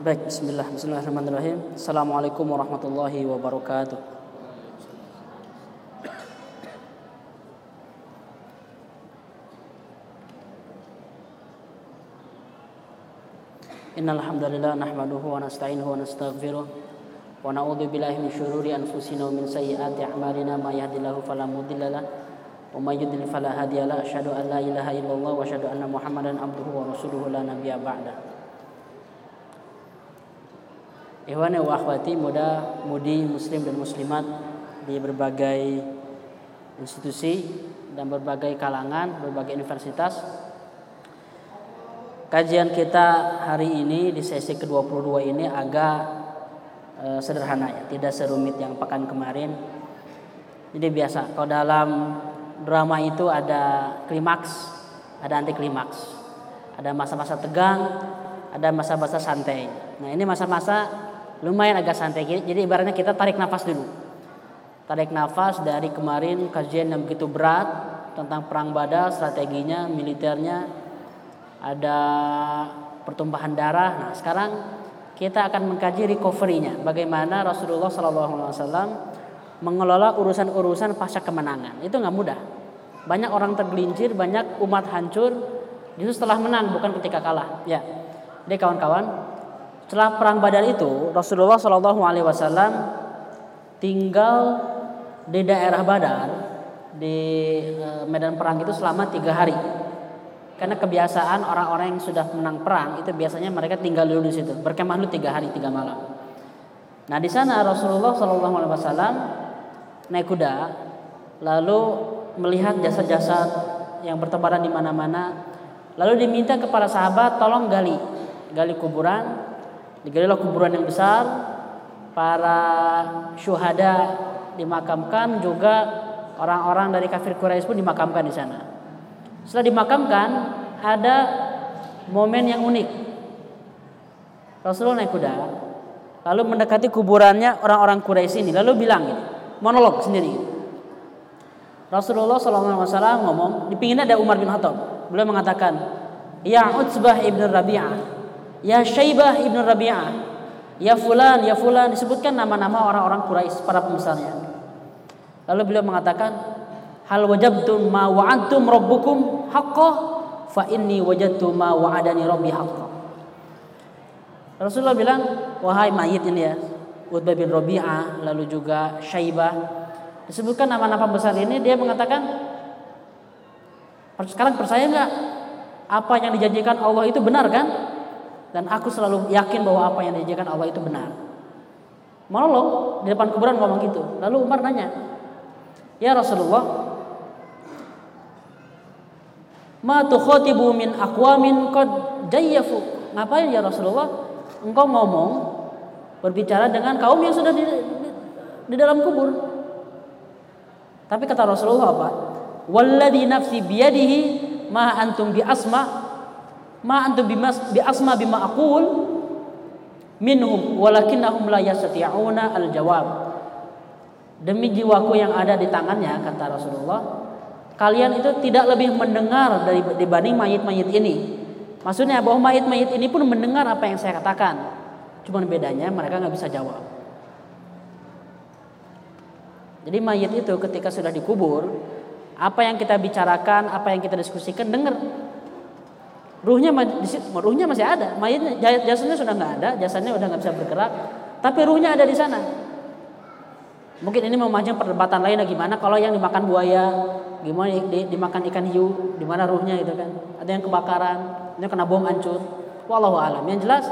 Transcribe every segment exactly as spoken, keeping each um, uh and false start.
Baik, bismillah, bismillahirrahmanirrahim. Assalamualaikum warahmatullahi wabarakatuh. Innal hamdalillah nahmaduhu wa nasta'inuhu wa nastaghfiruh wa na'udzu billahi min syururi anfusina wa min sayyiati a'malina may yahdihillahu fala mudhillalah wa may yudhlil fala hadiyalah. Asyhadu an la ilaha illallah wa asyhadu anna Muhammadan abduhu wa rasuluhu la nabiyya ba'da. Ikhwani wa akhwati muda mudi muslim dan muslimat di berbagai institusi dan berbagai kalangan, berbagai universitas. Kajian kita hari ini di sesi kedua puluh dua ini agak e, sederhana ya, tidak serumit yang pekan kemarin. Jadi biasa, kalau dalam drama itu ada klimaks, ada anti klimaks. Ada masa-masa tegang, ada masa-masa santai. Nah, ini masa-masa lumayan agak santai, jadi ibaratnya kita tarik nafas dulu. Tarik nafas dari kemarin kajian yang begitu berat tentang perang Badar, strateginya, militernya, ada pertumpahan darah. Nah, sekarang kita akan mengkaji recovery-nya, bagaimana Rasulullah shallallahu alaihi wasallam mengelola urusan-urusan pasca kemenangan. Itu nggak mudah. Banyak orang tergelincir, banyak umat hancur, justru setelah menang, bukan ketika kalah. Ya, jadi kawan-kawan. Setelah perang Badar itu, Rasulullah shallallahu alaihi wasallam tinggal di daerah Badar, di medan perang itu selama tiga hari. Karena kebiasaan orang-orang yang sudah menang perang itu biasanya mereka tinggal dulu di situ, berkemah dulu tiga hari tiga malam. Nah di sana Rasulullah shallallahu alaihi wasallam naik kuda, lalu melihat jasad-jasad yang bertebaran di mana-mana, lalu diminta kepada sahabat tolong gali, gali kuburan. Digalilah kuburan yang besar, para syuhada dimakamkan, juga orang-orang dari kafir Quraisy pun dimakamkan di sana. Setelah dimakamkan, ada momen yang unik. Rasulullah naik kuda, lalu mendekati kuburannya orang-orang Quraisy ini, lalu bilang gini, monolog sendiri. Rasulullah shallallahu alaihi wasallam ngomong, di pinggirnya ada Umar bin Khattab, beliau mengatakan, Ya Utbah ibn Rabi'ah, Ya Shaibah ibn Rabi'ah, Ya Fulan, Ya Fulan, disebutkan nama-nama orang-orang Quraisy para pembesarnya. Lalu beliau mengatakan, Hal wajabtum ma wa'adtum rabbukum haqqah, fa inni wajadtu ma wa'adani rabbi haqqah. Rasulullah bilang, wahai mayit ini ya, Uqbah bin Robiah, lalu juga Shaibah, disebutkan nama-nama besar ini, dia mengatakan, sekarang percaya enggak apa yang dijanjikan Allah itu benar kan? Dan aku selalu yakin bahwa apa yang dijanjikan Allah itu benar. Monolog di depan kuburan ngomong gitu. Lalu Umar nanya, Ya Rasulullah, Ma tukhotibu min aqwamin qad jayyafu. Ngapain ya Rasulullah? Engkau ngomong, berbicara dengan kaum yang sudah di, di, di dalam kubur. Tapi kata Rasulullah apa? Walladhi nafsi biyadihi ma antum bi asma. Ma antum bi asma bima aqul minhum walakinnahum la yastati'una al-jawab. Demi jiwaku yang ada di tangannya, kata Rasulullah, kalian itu tidak lebih mendengar dari dibanding mayit-mayit ini. Maksudnya bahwa mayit-mayit ini pun mendengar apa yang saya katakan. Cuma bedanya mereka enggak bisa jawab. Jadi mayit itu ketika sudah dikubur, apa yang kita bicarakan, apa yang kita diskusikan dengar. Ruhnya, ruhnya masih ada, mayitnya, jasadnya sudah nggak ada, jasadnya sudah nggak bisa bergerak, tapi ruhnya ada di sana. Mungkin ini memancing perdebatan lain, gimana kalau yang dimakan buaya, gimana dimakan ikan hiu, di mana ruhnya gitu kan? Ada yang kebakaran, ada yang kena bom hancur. Wallahu alam. Yang jelas,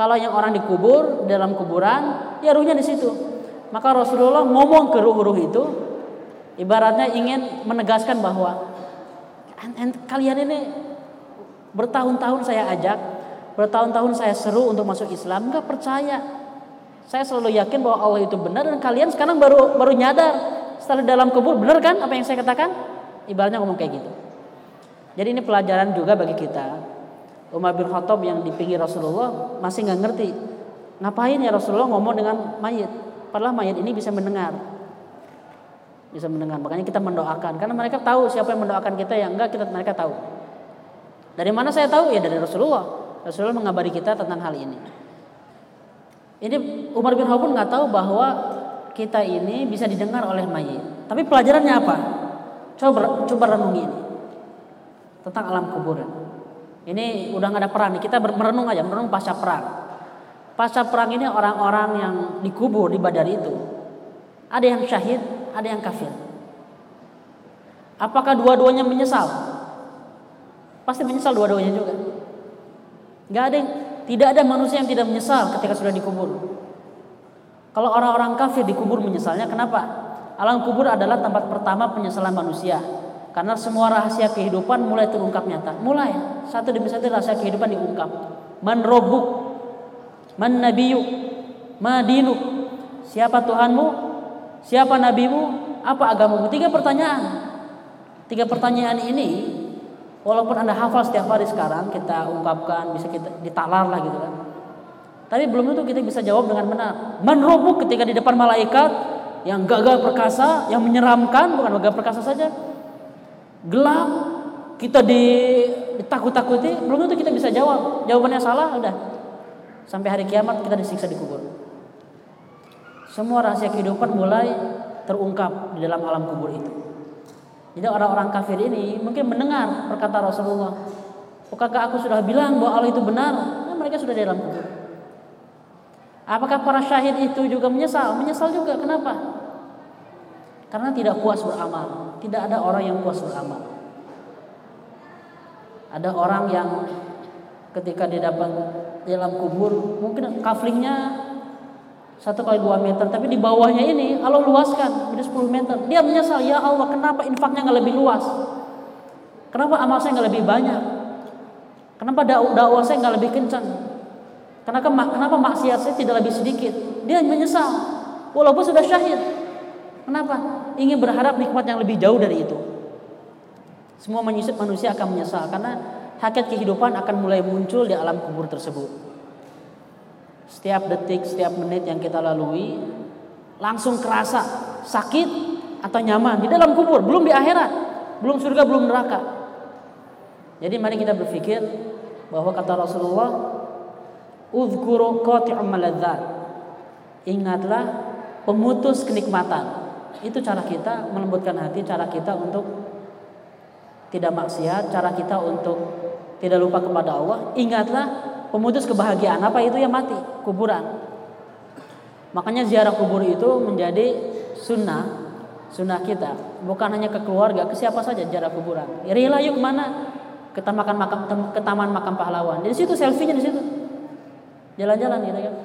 kalau yang orang dikubur dalam kuburan, ya ruhnya di situ. Maka Rasulullah ngomong ke ruh-ruh itu, ibaratnya ingin menegaskan bahwa kalian ini bertahun-tahun saya ajak, bertahun-tahun saya seru untuk masuk Islam, enggak percaya. Saya selalu yakin bahwa Allah itu benar dan kalian sekarang baru baru nyadar setelah dalam kubur, benar kan apa yang saya katakan? Ibaratnya ngomong kayak gitu. Jadi ini pelajaran juga bagi kita. Umar bin Khattab yang di pinggir Rasulullah masih enggak ngerti. Ngapain ya Rasulullah ngomong dengan mayit? Padahal mayit ini bisa mendengar. Bisa mendengar. Makanya kita mendoakan karena mereka tahu siapa yang mendoakan kita, yang enggak kita mereka tahu. Dari mana saya tahu? Ya dari Rasulullah. Rasulullah mengabari kita tentang hal ini. Ini Umar bin Khattab pun nggak tahu bahwa kita ini bisa didengar oleh mayit. Tapi pelajarannya apa? Coba coba renungi ini tentang alam kuburan. Ini udah nggak ada perang nih, kita merenung aja, merenung pasca perang. Pasca perang ini orang-orang yang dikubur di Badar itu ada yang syahid, ada yang kafir. Apakah dua-duanya menyesal? Pasti menyesal dua-duanya juga. Nggak ada yang, tidak ada manusia yang tidak menyesal ketika sudah dikubur. Kalau orang-orang kafir dikubur menyesalnya, kenapa? Alam kubur adalah tempat pertama penyesalan manusia. Karena semua rahasia kehidupan mulai terungkap nyata. Mulai satu demi satu rahasia kehidupan diungkap. Man robuk, man nabiyuk, ma dinuk. Siapa Tuhanmu? Siapa nabimu? Apa agamamu? Tiga pertanyaan. Tiga pertanyaan ini walaupun Anda hafal setiap hari sekarang, kita ungkapkan, bisa kita ditalar lah gitu kan. Tapi belum tentu kita bisa jawab dengan benar. Man robuk ketika di depan malaikat yang gagah perkasa, yang menyeramkan, bukan gagah perkasa saja. Gelap, kita ditakut-takuti, belum tentu kita bisa jawab. Jawabannya salah, udah sampai hari kiamat kita disiksa di kubur. Semua rahasia kehidupan mulai terungkap di dalam alam kubur itu. Jadi orang-orang kafir ini mungkin mendengar perkataan Rasulullah, bukankah aku sudah bilang bahwa Allah itu benar? Nah, mereka sudah di dalam kubur. Apakah para syahid itu juga menyesal? Menyesal juga, kenapa? Karena tidak puas beramal. Tidak ada orang yang puas beramal. Ada orang yang ketika dia dapat di dalam kubur, mungkin kaflingnya satu kali dua meter, tapi di bawahnya ini Allah luaskan menjadi sepuluh meter. Dia menyesal, ya Allah, kenapa infaknya gak lebih luas? Kenapa amal saya gak lebih banyak? Kenapa dakwah saya gak lebih kencang? Kenapa, kenapa maksiat saya tidak lebih sedikit? Dia menyesal, walaupun sudah syahid. Kenapa? Ingin berharap nikmat yang lebih jauh dari itu. Semua manusia akan menyesal karena hakikat kehidupan akan mulai muncul di alam kubur tersebut. Setiap detik, setiap menit yang kita lalui langsung kerasa sakit atau nyaman di dalam kubur, belum di akhirat, belum surga, belum neraka. Jadi mari kita berpikir bahwa kata Rasulullah, "Udhkuru qati'um maladzat." Ingatlah pemutus kenikmatan. Itu cara kita melembutkan hati, cara kita untuk tidak maksiat, cara kita untuk tidak lupa kepada Allah. Ingatlah pemutus kebahagiaan, apa itu? Ya mati, kuburan. Makanya ziarah kubur itu menjadi sunnah sunnah kita, bukan hanya ke keluarga, ke siapa saja ziarah kuburan. Rela yuk mana? Ke taman makam ke taman makam pahlawan. Di situ selfie-nya, di situ. Jalan-jalan gitu kan.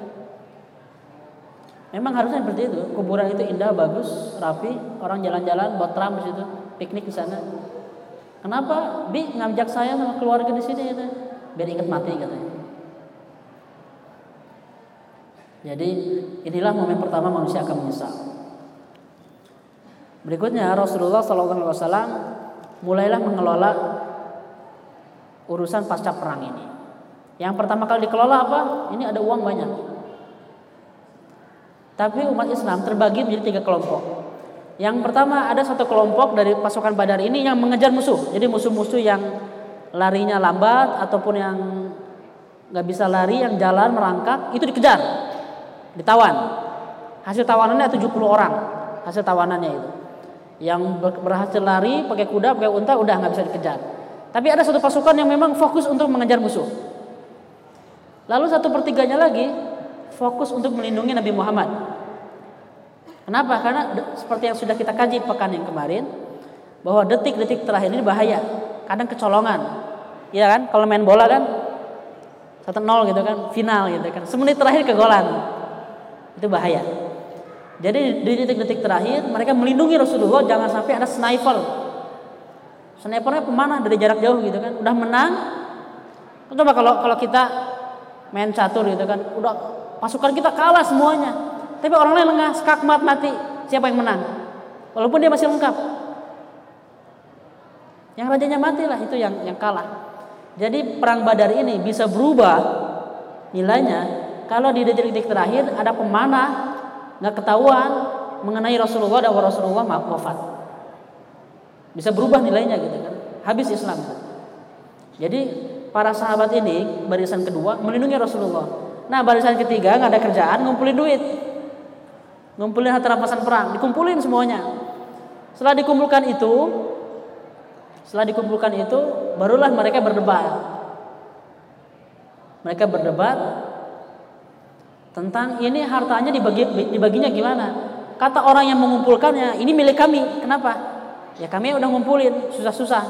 Memang harusnya seperti itu. Kuburan itu indah, bagus, rapi, orang jalan-jalan, botram di situ, piknik di sana. Kenapa? Bi ngajak saya sama keluarga di sini gitu. Biar ingat mati katanya. Jadi inilah momen pertama manusia akan menyesal. Berikutnya Rasulullah shallallahu alaihi wasallam mulailah mengelola urusan pasca perang ini. Yang pertama kali dikelola apa? Ini ada uang banyak. Tapi umat Islam terbagi menjadi tiga kelompok. Yang pertama ada satu kelompok dari pasukan Badar ini yang mengejar musuh. Jadi musuh-musuh yang larinya lambat ataupun yang nggak bisa lari, yang jalan merangkak, itu dikejar, ditawan. Hasil tawanannya tujuh puluh orang. Hasil tawanannya itu. Yang berhasil lari pakai kuda, pakai unta, udah nggak bisa dikejar. Tapi ada satu pasukan yang memang fokus untuk mengejar musuh. Lalu satu pertiganya lagi fokus untuk melindungi Nabi Muhammad. Kenapa? Karena seperti yang sudah kita kaji pekan yang kemarin, bahwa detik-detik terakhir ini bahaya. Kadang kecolongan, iya kan? Kalau main bola kan satu nol gitu kan, final gitu kan, semenit terakhir kegolan, itu bahaya. Jadi di detik-detik terakhir mereka melindungi Rasulullah, jangan sampai ada sniper. Snipernya pemanah dari jarak jauh gitu kan, udah menang. Coba kalau kalau kita main catur gitu kan, udah pasukan kita kalah semuanya, tapi orang lain lengah, skakmat mati. Siapa yang menang? Walaupun dia masih lengkap, yang rajanya mati lah, itu yang yang kalah. Jadi perang Badar ini bisa berubah nilainya kalau di detik-detik terakhir ada pemanah nggak ketahuan mengenai Rasulullah dan Rasulullah wafat. Bisa berubah nilainya gitu kan, habis Islam. Jadi para sahabat ini barisan kedua melindungi Rasulullah. Nah, barisan ketiga nggak ada kerjaan, ngumpulin duit, ngumpulin harta rampasan perang, dikumpulin semuanya. Setelah dikumpulkan itu, setelah dikumpulkan itu, barulah mereka berdebat. Mereka berdebat tentang ini hartanya dibagi, dibaginya gimana. Kata orang yang mengumpulkannya, ini milik kami. Kenapa? Ya kami udah ngumpulin susah-susah.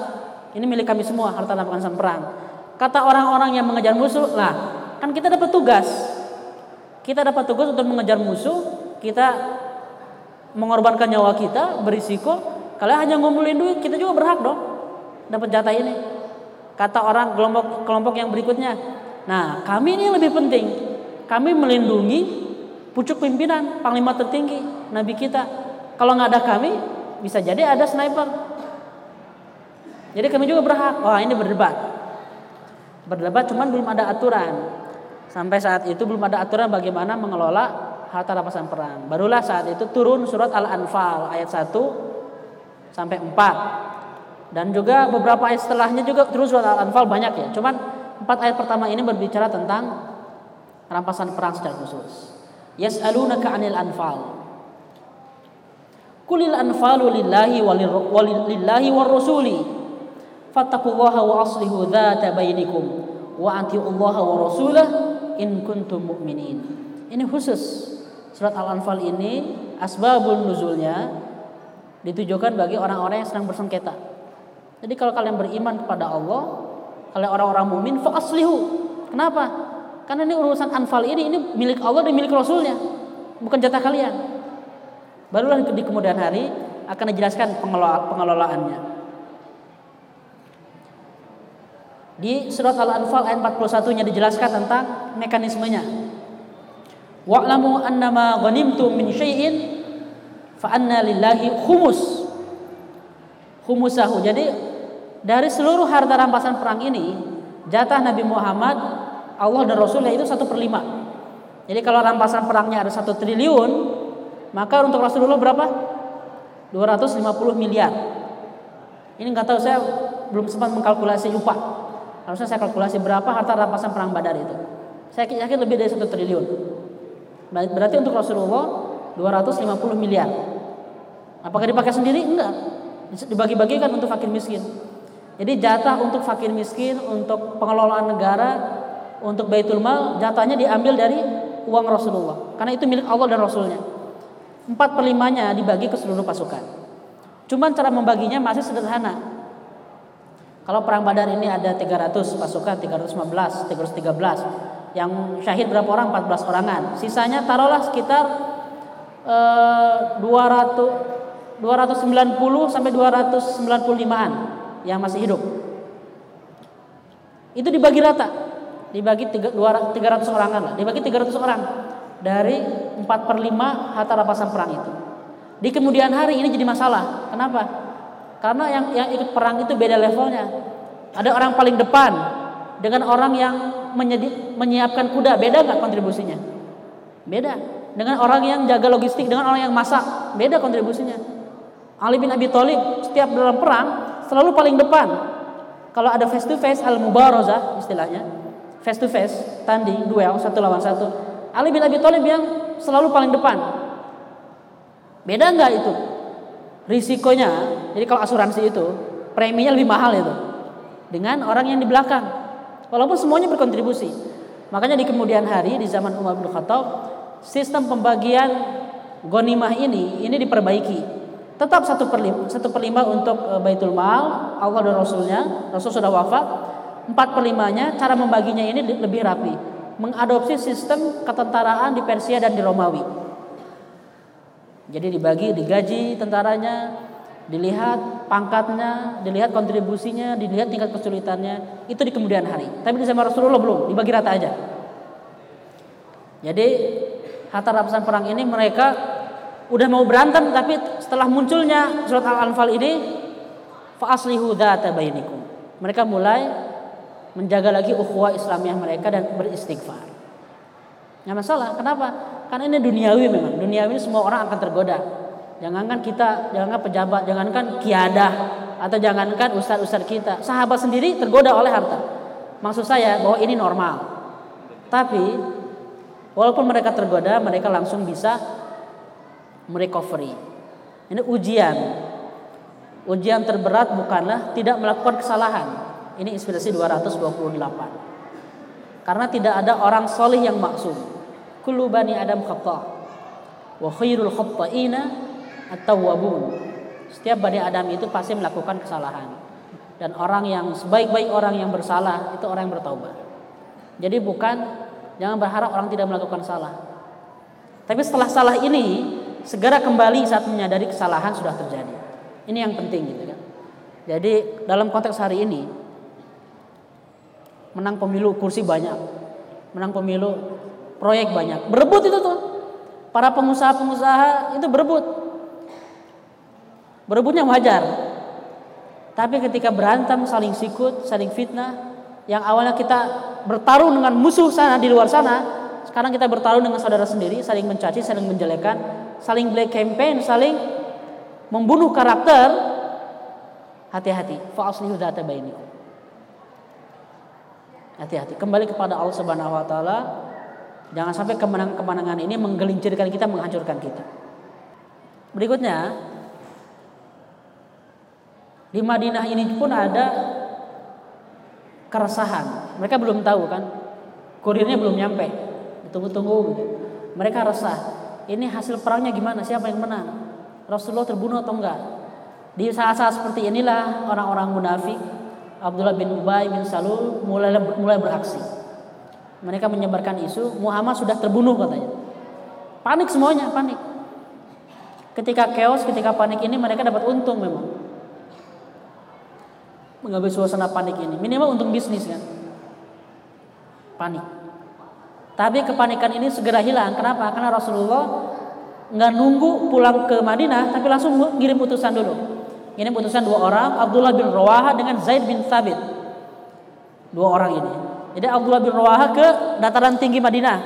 Ini milik kami semua harta rampasan perang. Kata orang-orang yang mengejar musuh, lah kan kita dapat tugas. Kita dapat tugas untuk mengejar musuh, kita mengorbankan nyawa kita, berisiko. Kalian hanya ngumpulin duit, kita juga berhak dong dapat jatah ini. Kata orang kelompok kelompok yang berikutnya, nah kami ini lebih penting, kami melindungi pucuk pimpinan, panglima tertinggi Nabi kita. Kalau nggak ada kami, bisa jadi ada sniper. Jadi kami juga berhak. Wah, ini berdebat, berdebat cuman belum ada aturan. Sampai saat itu belum ada aturan bagaimana mengelola harta rampasan perang. Barulah saat itu turun surat Al-Anfal ayat satu sampai empat, dan juga beberapa ayat setelahnya juga turun surat Al-Anfal, banyak ya. Cuman empat ayat pertama ini berbicara tentang rampasan perang secara khusus. Yas'alunaka 'anil anfal. Qulil anfalu lillahi walillahi warrasuli. Fattaqullaha wa aslihu dzata bainikum wa atiullaha wa rasulahu in kuntum mu'minin. Ini khusus surat Al-Anfal ini asbabun nuzulnya ditujukan bagi orang-orang yang sedang bersengketa. Jadi kalau kalian beriman kepada Allah, oleh orang-orang mukmin, fa'aslihu. Kenapa? Karena ini urusan anfal ini, ini milik Allah dan milik Rasulnya, bukan jatah kalian. Barulah di kemudian hari akan dijelaskan pengelola, pengelolaannya. Di surat Al-Anfal ayat empat puluh satu-nya dijelaskan tentang mekanismenya. Wa'lamu annama ghanimtum min syai'in fa'anna lillahi khumus khumusahu. Jadi dari seluruh harta rampasan perang ini, jatah Nabi Muhammad, Allah dan Rasulnya itu satu per lima. Jadi kalau rampasan perangnya ada satu triliun, maka untuk Rasulullah berapa? dua ratus lima puluh miliar. Ini gak tahu, saya belum sempat mengkalkulasi, lupa. Harusnya saya kalkulasi berapa harta rampasan perang Badar itu. Saya yakin lebih dari satu triliun. Berarti untuk Rasulullah dua ratus lima puluh miliar. Apakah dipakai sendiri? Enggak, dibagi-bagikan untuk fakir miskin. Jadi jatah untuk fakir miskin, untuk pengelolaan negara, untuk baitul mal, jatahnya diambil dari uang Rasulullah. Karena itu milik Allah dan Rasulnya. Empat per limanya dibagi ke seluruh pasukan. Cuman cara membaginya masih sederhana. Kalau perang Badar ini ada tiga ratus pasukan, tiga ratus lima belas, tiga ratus tiga belas. Yang syahid berapa orang? empat belas orangan. Sisanya taruhlah sekitar eh, dua ratus, dua ratus sembilan puluh sampai dua ratus sembilan puluh limaan. Yang masih hidup itu dibagi rata, dibagi tiga ratus orangan lah, dibagi tiga ratus orang dari empat per lima harta rampasan perang itu. Di kemudian hari ini jadi masalah. Kenapa? Karena yang yang ikut perang itu beda levelnya. Ada orang paling depan dengan orang yang menyedi, menyiapkan kuda, beda nggak kontribusinya? Beda. Dengan orang yang jaga logistik, dengan orang yang masak, beda kontribusinya. Ali bin Abi Talib setiap dalam perang selalu paling depan. Kalau ada face to face, al-mubarazah istilahnya, face to face, tanding, duel, satu lawan satu, Ali bin Abi Thalib yang selalu paling depan. Beda nggak itu? Risikonya, jadi kalau asuransi itu preminya lebih mahal itu dengan orang yang di belakang, walaupun semuanya berkontribusi. Makanya di kemudian hari di zaman Umar bin Khattab, sistem pembagian ghanimah ini ini diperbaiki. Tetap satu per lima, satu per lima untuk Baitul Mal, Allah dan Rasulnya. Rasul sudah wafat. Empat per limanya, cara membaginya ini lebih rapi, mengadopsi sistem ketentaraan di Persia dan di Romawi. Jadi dibagi, digaji tentaranya, dilihat pangkatnya, dilihat kontribusinya, dilihat tingkat kesulitannya. Itu di kemudian hari. Tapi di zaman Rasulullah belum, dibagi rata aja. Jadi harta rampasan perang ini mereka udah mau berantem, tapi setelah munculnya surat Al-Anfal ini, fa'aslihu dzata bainikum, mereka mulai menjaga lagi ukhuwah Islamiyah mereka dan beristighfar. Nggak masalah. Kenapa? Karena ini duniawi memang. Duniawi ini semua orang akan tergoda. Jangankan kita, jangankan pejabat, jangankan kiadah, atau jangankan ustaz-ustaz kita, sahabat sendiri tergoda oleh harta. Maksud saya bahwa ini normal. Tapi Walaupun mereka tergoda, mereka langsung bisa merecovery. Ini ujian. Ujian terberat bukanlah tidak melakukan kesalahan. Ini inspirasi dua ratus dua puluh delapan. Karena tidak ada orang soleh yang maksum. Kullu bani Adam khata'. Wa khairul khata'ina at-tawwabun. Setiap bani Adam itu pasti melakukan kesalahan. Dan orang yang sebaik-baik orang yang bersalah itu orang yang bertaubat. Jadi bukan jangan berharap orang tidak melakukan salah. Tapi setelah salah ini, segera kembali saat menyadari kesalahan sudah terjadi. Ini yang penting gitu kan. Jadi dalam konteks hari ini, menang pemilu kursi banyak, menang pemilu proyek banyak, berebut itu tuh. Para pengusaha-pengusaha itu berebut. Berebutnya wajar. Tapi ketika berantem, saling sikut, saling fitnah, yang awalnya kita bertarung dengan musuh sana di luar sana, sekarang kita bertarung dengan saudara sendiri, saling mencaci, saling menjelekan, saling black campaign, saling membunuh karakter. Hati-hati, fa aslihu dzata bainikum. Hati-hati, kembali kepada Allah Subhanahu wa taala. Jangan sampai kemenangan-kemenangan ini menggelincirkan kita, menghancurkan kita. Berikutnya, di Madinah ini pun ada keresahan. Mereka belum tahu kan, kurirnya belum nyampe, ditunggu-tunggu. Mereka resah, ini hasil perangnya gimana, siapa yang menang, Rasulullah terbunuh atau enggak. Di saat-saat seperti inilah orang-orang munafik, Abdullah bin Ubay bin Salul mulai mulai beraksi. Mereka menyebarkan isu Muhammad sudah terbunuh katanya. Panik semuanya, panik. Ketika chaos, ketika panik ini mereka dapat untung memang. Mengambil suasana panik ini minimal untung bisnis kan. Panik. Tapi kepanikan ini segera hilang. Kenapa? Karena Rasulullah nggak nunggu pulang ke Madinah, tapi langsung ngirim utusan dulu. Ngirim utusan dua orang, Abdullah bin Rawaha dengan Zaid bin Thabit. Dua orang ini. Jadi Abdullah bin Rawaha ke dataran tinggi Madinah.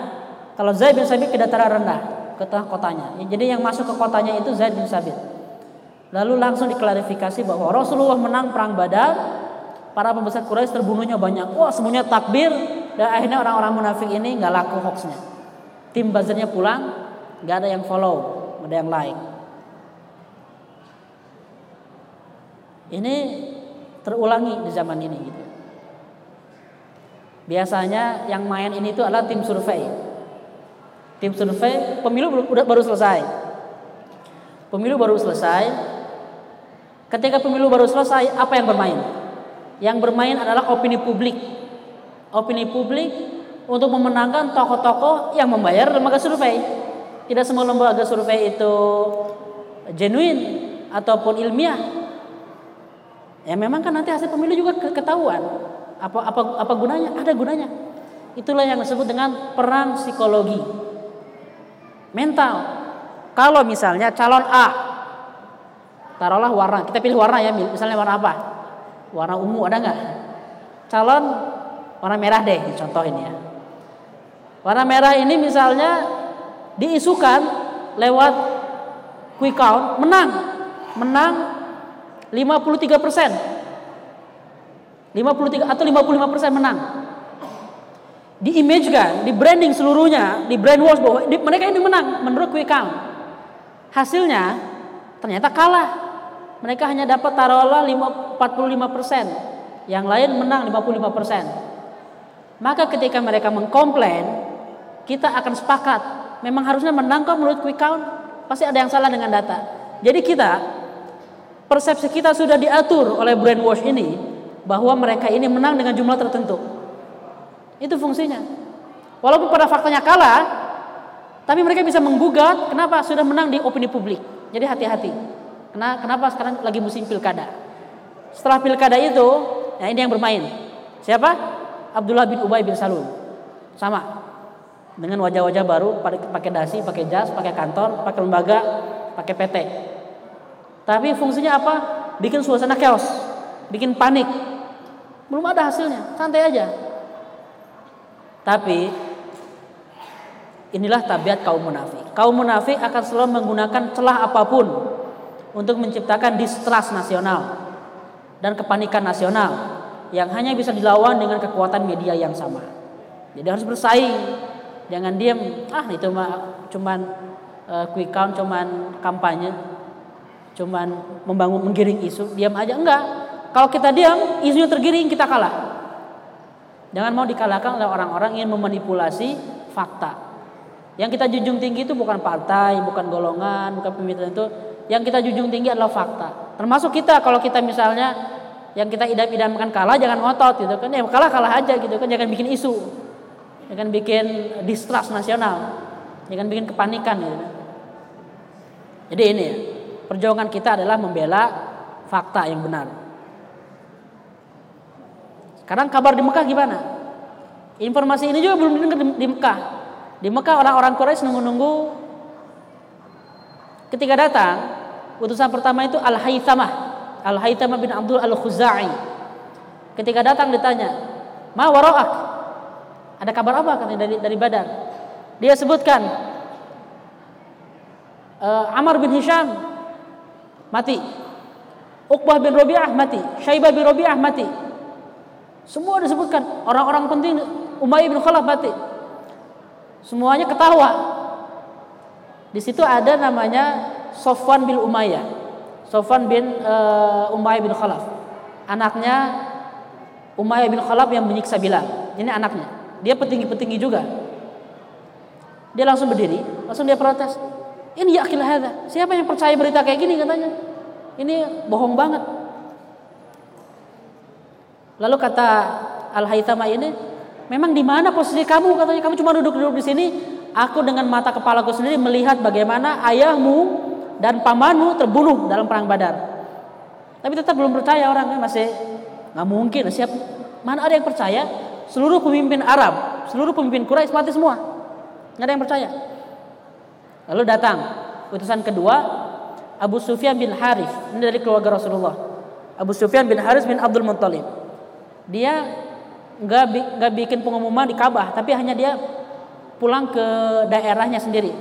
Kalau Zaid bin Thabit ke dataran rendah, ke tengah kotanya. Jadi yang masuk ke kotanya itu Zaid bin Thabit. Lalu langsung diklarifikasi bahwa Rasulullah menang perang Badar, para pembesar Quraisy terbunuhnya banyak. Wah, semuanya takbir, dan akhirnya orang-orang munafik ini nggak laku hoaxnya. Tim buzzernya pulang, nggak ada yang follow, nggak ada yang like. Ini terulangi di zaman ini. Gitu. Biasanya yang main ini itu adalah tim survei. Tim survei pemilu baru selesai. Pemilu baru selesai. Ketika pemilu baru selesai, apa yang bermain? Yang bermain adalah opini publik. Opini publik untuk memenangkan tokoh-tokoh yang membayar lembaga survei. Tidak semua lembaga survei itu genuine ataupun ilmiah. Ya memang kan nanti hasil pemilu juga ketahuan. Apa apa apa gunanya? Ada gunanya. Itulah yang disebut dengan perang psikologi. Mental. Kalau misalnya calon A, taruhlah warna, kita pilih warna ya, misalnya warna apa? Warna ungu, ada nggak? Calon warna merah deh, contoh ini ya. Warna merah ini misalnya diisukan lewat quick count, menang, menang lima puluh tiga persen, lima puluh tiga atau lima puluh lima persen menang. Di image kan, di branding seluruhnya, di brainwash bahwa mereka ini menang menurut quick count. Hasilnya ternyata kalah. Mereka hanya dapat taruhlah empat puluh lima persen, yang lain menang lima puluh lima persen. Maka ketika mereka mengkomplain, kita akan sepakat, memang harusnya menang kok menurut quick count, pasti ada yang salah dengan data. Jadi kita, persepsi kita sudah diatur oleh brainwash ini, bahwa mereka ini menang dengan jumlah tertentu. Itu fungsinya. Walaupun pada faktanya kalah, tapi mereka bisa menggugat, kenapa? Sudah menang di opini publik. Jadi hati-hati. Kenapa sekarang lagi musim pilkada? Setelah pilkada itu, ya ini yang bermain. Siapa? Abdullah bin Ubay bin Salul. Sama dengan wajah-wajah baru, pakai dasi, pakai jas, pakai kantor, pakai lembaga, pakai P T. Tapi fungsinya apa? Bikin suasana chaos, bikin panik. Belum ada hasilnya, santai aja. Tapi inilah tabiat kaum munafik. Kaum munafik akan selalu menggunakan celah apapun untuk menciptakan distrust nasional dan kepanikan nasional yang hanya bisa dilawan dengan kekuatan media yang sama. Jadi harus bersaing, Jangan diam, ah itu mah cuman uh, quick count, cuman kampanye, cuman membangun menggiring isu, diam aja. Enggak. Kalau kita diam, isunya tergiring, kita kalah. Jangan mau dikalahkan oleh orang-orang yang memanipulasi fakta. Yang kita junjung tinggi itu bukan partai, bukan golongan, bukan pemikiran itu. Yang kita junjung tinggi adalah fakta. Termasuk kita, kalau kita misalnya yang kita idam-idamkan kalah, jangan ngotot gitu kan. Ya kalah-kalah aja gitu kan, jangan bikin isu. Jangan bikin distrust nasional. Jangan bikin kepanikan gitu. Jadi ini ya, perjuangan kita adalah membela fakta yang benar. Sekarang kabar di Mekah gimana? Informasi ini juga belum didengar di Mekah. Di Mekah orang-orang Quraisy nunggu-nunggu. Ketika datang utusan pertama itu Al-Haythamah, Al-Haythamah bin Abdul Al-Khuzai. Ketika datang ditanya, "Ma wara'ak?" Ada kabar apa kan dari dari Badar? Dia sebutkan e, Amr bin Hisham mati. Uqbah bin Robiah mati. Shaibah bin Rabi'ah mati. Semua disebutkan, orang-orang penting. Umayyah bin Khalaf mati. Semuanya ketawa. Di situ ada namanya Sofwan bin Umayyah. Sofwan bin uh, Umayyah bin Khalaf. Anaknya Umayyah bin Khalaf yang menyiksa Bilal. Ini anaknya. Dia petinggi-petinggi juga. Dia langsung berdiri, langsung dia protes. Ini ya akil hadza. Siapa yang percaya berita kayak gini katanya? Ini bohong banget. Lalu kata Al-Haythamah ini, memang di mana posisi kamu? Katanya kamu cuma duduk-duduk di sini. Aku dengan mata kepalaku sendiri melihat bagaimana ayahmu dan pamanmu terbunuh dalam perang Badar. Tapi tetap belum percaya orang, masih nggak mungkin. Siap, mana ada yang percaya? Seluruh pemimpin Arab, seluruh pemimpin Quraisy mati semua, nggak ada yang percaya. Lalu datang utusan kedua, Abu Sufyan bin Haris. Ini dari keluarga Rasulullah. Abu Sufyan bin Haris bin Abdul Mutalib. Dia nggak nggak bikin pengumuman di Ka'bah, tapi hanya dia pulang ke daerahnya sendiri,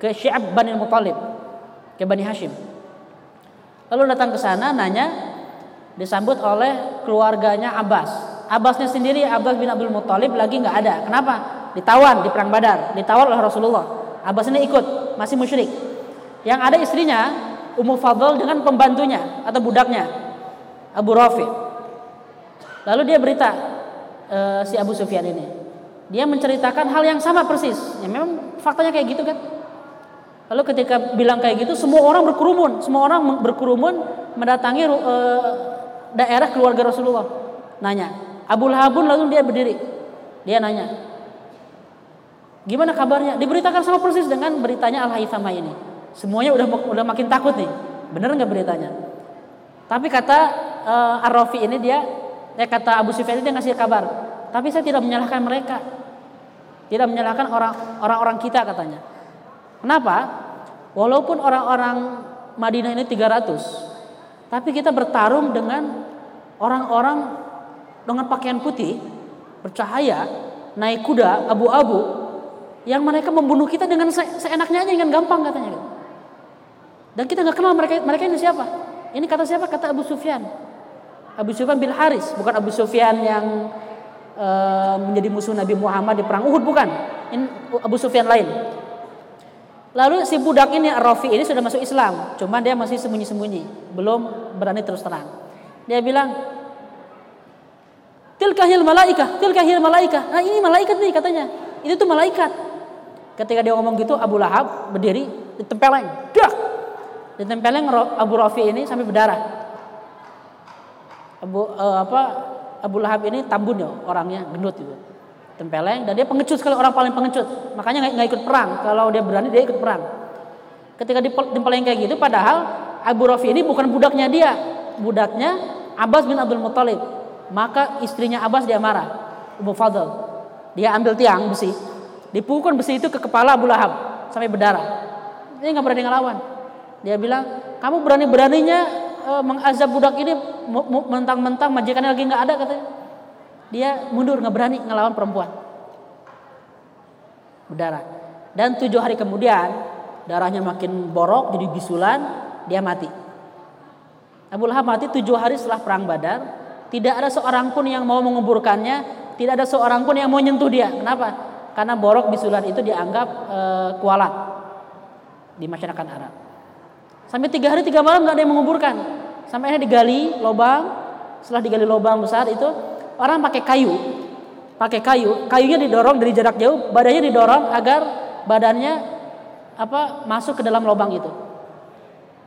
ke Syi'ab Bani Mutalib, ke Bani Hashim. Lalu datang ke sana, nanya, disambut oleh keluarganya Abbas. Abbasnya sendiri, Abbas bin Abdul Mutalib lagi nggak ada. Kenapa? Ditawan di perang Badar, ditawan oleh Rasulullah. Abbas ini ikut, masih musyrik. Yang ada istrinya Ummu Fadl dengan pembantunya atau budaknya Abu Rafi. Lalu dia berita e, si Abu Sufyan ini. Dia menceritakan hal yang sama persis. Ya memang faktanya kayak gitu kan. Lalu ketika bilang kayak gitu, semua orang berkerumun, semua orang berkerumun mendatangi e, daerah keluarga Rasulullah. Nanya, Abu Lahab lalu dia berdiri. Dia nanya, gimana kabarnya? Diberitakan sama persis dengan beritanya Al-Haythamah ini. Semuanya udah udah makin takut nih. Bener nggak beritanya? Tapi kata e, Ar-Rafi ini dia. Ya kata Abu Sufyan dia ngasih kabar, tapi saya tidak menyalahkan mereka, tidak menyalahkan orang orang-orang kita katanya. Kenapa? Walaupun orang-orang Madinah ini tiga ratus, tapi kita bertarung dengan orang-orang dengan pakaian putih, bercahaya, naik kuda, abu-abu, yang mereka membunuh kita dengan seenaknya aja, dengan gampang katanya. Dan kita nggak kenal mereka mereka ini siapa? Ini kata siapa? Kata Abu Sufyan. Abu Sufyan bin Haris, bukan Abu Sufyan yang e, menjadi musuh Nabi Muhammad di perang Uhud, bukan. Ini Abu Sufyan lain. Lalu si budak ini Rafi ini sudah masuk Islam, cuman dia masih sembunyi-sembunyi, belum berani terus terang. Dia bilang, "Tilkahil malaikah, tilkahil malaikah." Nah, ini malaikat nih katanya. Itu tuh malaikat. Ketika dia ngomong gitu, Abu Lahab berdiri, ditempeleng. Dak. Ditempeleng Abu Rafi ini sampai berdarah. Abu eh, apa Abu Lahab ini tambun ya orangnya, gendut gitu. Tempeleng dan dia pengecut sekali, orang paling pengecut. Makanya enggak ikut perang. Kalau dia berani dia ikut perang. Ketika ditempeleng kayak gitu, padahal Abu Rafi ini bukan budaknya dia. Budaknya Abbas bin Abdul Mutalib. Maka istrinya Abbas dia marah, Ummu Fadl. Dia ambil tiang besi, dipukulkan besi itu ke kepala Abu Lahab sampai berdarah. Dia enggak berani ngelawan. Dia bilang, "Kamu berani-beraninya mengazab budak ini, mentang-mentang majikannya lagi nggak ada," katanya. Dia mundur, nggak berani ngelawan perempuan. Berdarah. Dan tujuh hari kemudian darahnya makin borok, jadi bisulan, dia mati. Abu Lahab mati tujuh hari setelah perang Badar. Tidak ada seorang pun yang mau menguburkannya, tidak ada seorang pun yang mau nyentuh dia. Kenapa? karena borok bisulan itu dianggap e, kualat di masyarakat Arab. Sampai tiga hari tiga malam nggak ada yang menguburkan. Sampai akhirnya digali lubang. Setelah digali lubang besar itu, orang pakai kayu, pakai kayu, kayunya didorong dari jarak jauh, badannya didorong agar badannya apa masuk ke dalam lubang itu.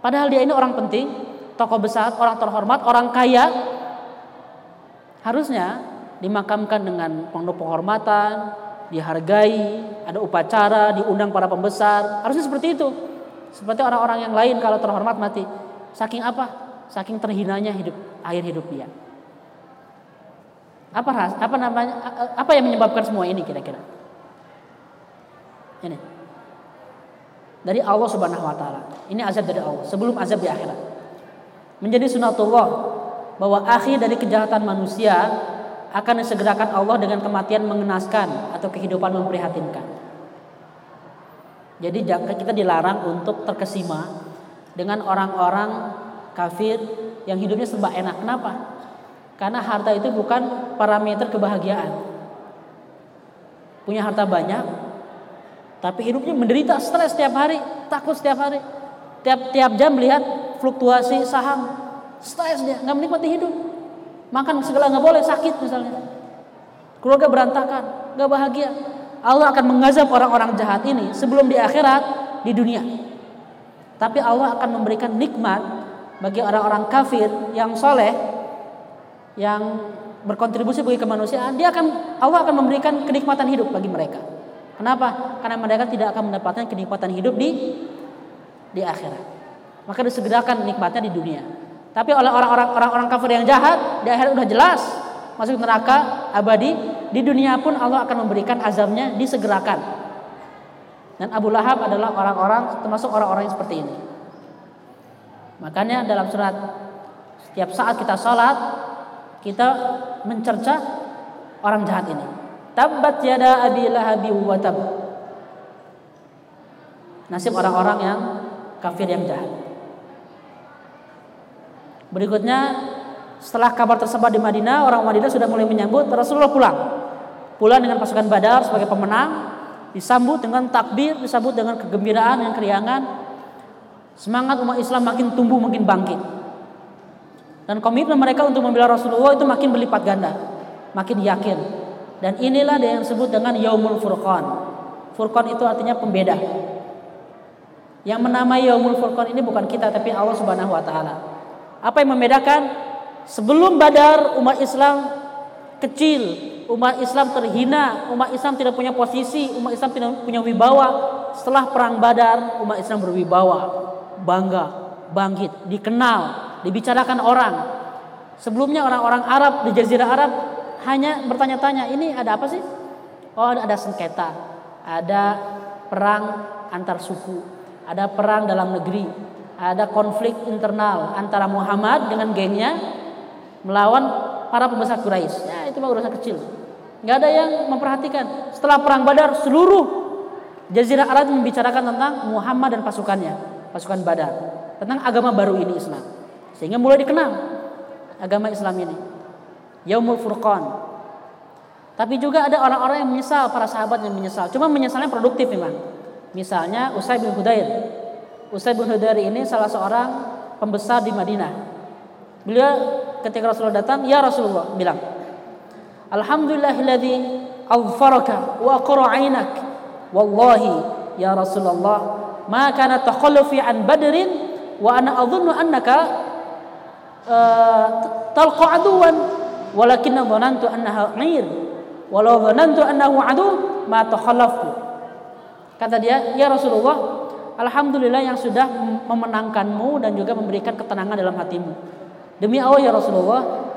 Padahal dia ini orang penting, tokoh besar, orang terhormat, orang kaya, harusnya dimakamkan dengan penuh penghormatan, dihargai, ada upacara, diundang para pembesar, harusnya seperti itu, seperti orang-orang yang lain kalau terhormat mati. Saking apa? Saking terhinanya hidup, akhir hidup dia. Apa ras, apa namanya? Apa yang menyebabkan semua ini kira-kira? Ini dari Allah Subhanahu Wa Taala. Ini azab dari Allah sebelum azab di akhirat. Menjadi sunatullah bahwa akhir dari kejahatan manusia akan disegerakan Allah dengan kematian mengenaskan atau kehidupan memprihatinkan. Jadi kita dilarang untuk terkesima dengan orang-orang kafir yang hidupnya serba enak. Kenapa? Karena harta itu bukan parameter kebahagiaan. Punya harta banyak, tapi hidupnya menderita, stres setiap hari, takut setiap hari, tiap tiap jam melihat fluktuasi saham, stres dia, nggak menikmati hidup. Makan segala nggak boleh, sakit misalnya, keluarga berantakan, nggak bahagia. Allah akan mengazab orang-orang jahat ini sebelum di akhirat, di dunia. Tapi Allah akan memberikan nikmat bagi orang-orang kafir yang soleh, yang berkontribusi bagi kemanusiaan. Dia akan, Allah akan memberikan kenikmatan hidup bagi mereka. Kenapa? Karena mereka tidak akan mendapatkan kenikmatan hidup di di akhirat. Maka disegerakan nikmatnya di dunia. Tapi oleh orang-orang orang-orang kafir yang jahat, di akhirat udah jelas masuk neraka abadi. Di dunia pun Allah akan memberikan azabnya disegerakan. Dan Abu Lahab adalah orang-orang termasuk orang-orang yang seperti ini. Makanya dalam surat, setiap saat kita salat kita mencerca orang jahat ini. Tabbat yada abi lahabi wa tab. Nasib orang-orang yang kafir yang jahat. Berikutnya, setelah kabar tersebar di Madinah, orang Madinah sudah mulai menyambut Rasulullah pulang. Pulang dengan pasukan Badar sebagai pemenang, disambut dengan takbir, disambut dengan kegembiraan dan keriangan. Semangat umat Islam makin tumbuh, makin bangkit. Dan komitmen mereka untuk membela Rasulullah itu makin berlipat ganda, makin yakin. Dan inilah yang disebut dengan Yaumul Furqan. Furqan itu artinya pembeda. Yang menamai Yaumul Furqan ini bukan kita, tapi Allah Subhanahu Wa Taala. Apa yang membedakan? Sebelum Badar umat Islam kecil, umat Islam terhina, umat Islam tidak punya posisi, umat Islam tidak punya wibawa. Setelah perang Badar, umat Islam berwibawa, bangga, bangkit, dikenal, dibicarakan orang. Sebelumnya orang-orang Arab di Jazirah Arab hanya bertanya-tanya, ini ada apa sih? Oh, ada sengketa, ada perang antar suku, ada perang dalam negeri, ada konflik internal antara Muhammad dengan gengnya melawan para pembesar Quraisy. Ya, itu mah urusan kecil. Enggak ada yang memperhatikan. Setelah perang Badar, seluruh Jazirah Arab membicarakan tentang Muhammad dan pasukannya, pasukan Badar, tentang agama baru ini Islam. Sehingga mulai dikenal agama Islam ini. Yaumul Furqan. Tapi juga ada orang-orang yang menyesal, para sahabat yang menyesal. Cuma menyesalnya produktif memang. Misalnya Usaid bin Hudair. Usaid bin Hudair ini salah seorang pembesar di Madinah. Beliau ketika Rasulullah datang, ya Rasulullah, bilang, Alhamdulillahilladzi azfaraka wa qara'ainak. Wallahi ya Rasulullah, ma kana takhallufi an badrin wa ana adhunnu annaka uh, talqa aduwan, walakinna dhanantu annaha air, walau dhanantu annahu adu ma takhallaftu. Kata dia, ya Rasulullah, Alhamdulillah yang sudah memenangkanmu dan juga memberikan ketenangan dalam hatimu. Demi Allah ya Rasulullah,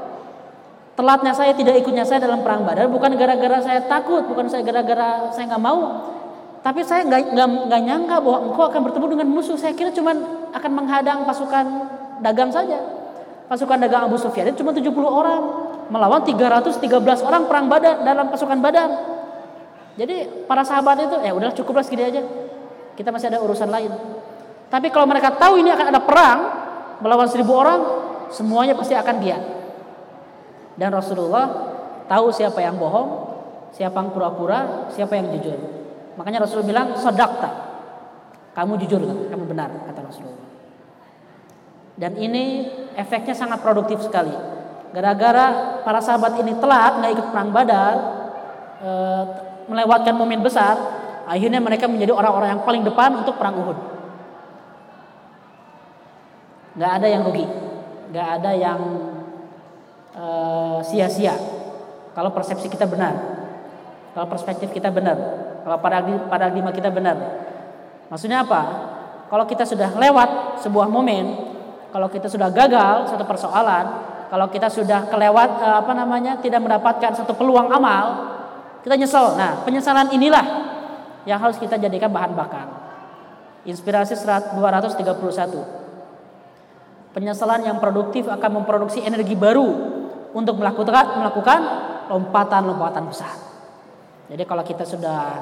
telatnya saya, tidak ikutnya saya dalam perang Badar bukan gara-gara saya takut, bukan saya gara-gara saya nggak mau, tapi saya nggak nggak nyangka bahwa engkau akan bertemu dengan musuh. Saya kira cuma akan menghadang pasukan dagang saja. Pasukan dagang Abu Sufyan itu cuma tujuh puluh orang melawan tiga ratus tiga belas orang perang Badar, dalam pasukan Badar. Jadi para sahabat itu, ya udahlah cukuplah segini aja, kita masih ada urusan lain. Tapi kalau mereka tahu ini akan ada perang melawan seribu orang, semuanya pasti akan giat. Dan Rasulullah tahu siapa yang bohong, Siapa yang pura-pura, siapa yang jujur. Makanya Rasul bilang, sadaqta. Kamu jujur, kamu benar, kata Rasulullah. Dan ini efeknya sangat produktif sekali. Gara-gara para sahabat ini telat, gak ikut perang Badar, e, melewatkan momen besar, akhirnya mereka menjadi orang-orang yang paling depan untuk perang Uhud. Gak ada yang rugi, gak ada yang e, sia-sia. Kalau persepsi kita benar, kalau perspektif kita benar, kalau paradigma kita benar. Maksudnya apa? Kalau kita sudah lewat sebuah momen, kalau kita sudah gagal satu persoalan, kalau kita sudah kelewat apa namanya tidak mendapatkan satu peluang amal, kita nyesel. Nah, penyesalan inilah yang harus kita jadikan bahan bakar. Inspirasi dua ratus tiga puluh satu. Penyesalan yang produktif akan memproduksi energi baru untuk melakukan melakukan lompatan-lompatan besar. Jadi kalau kita sudah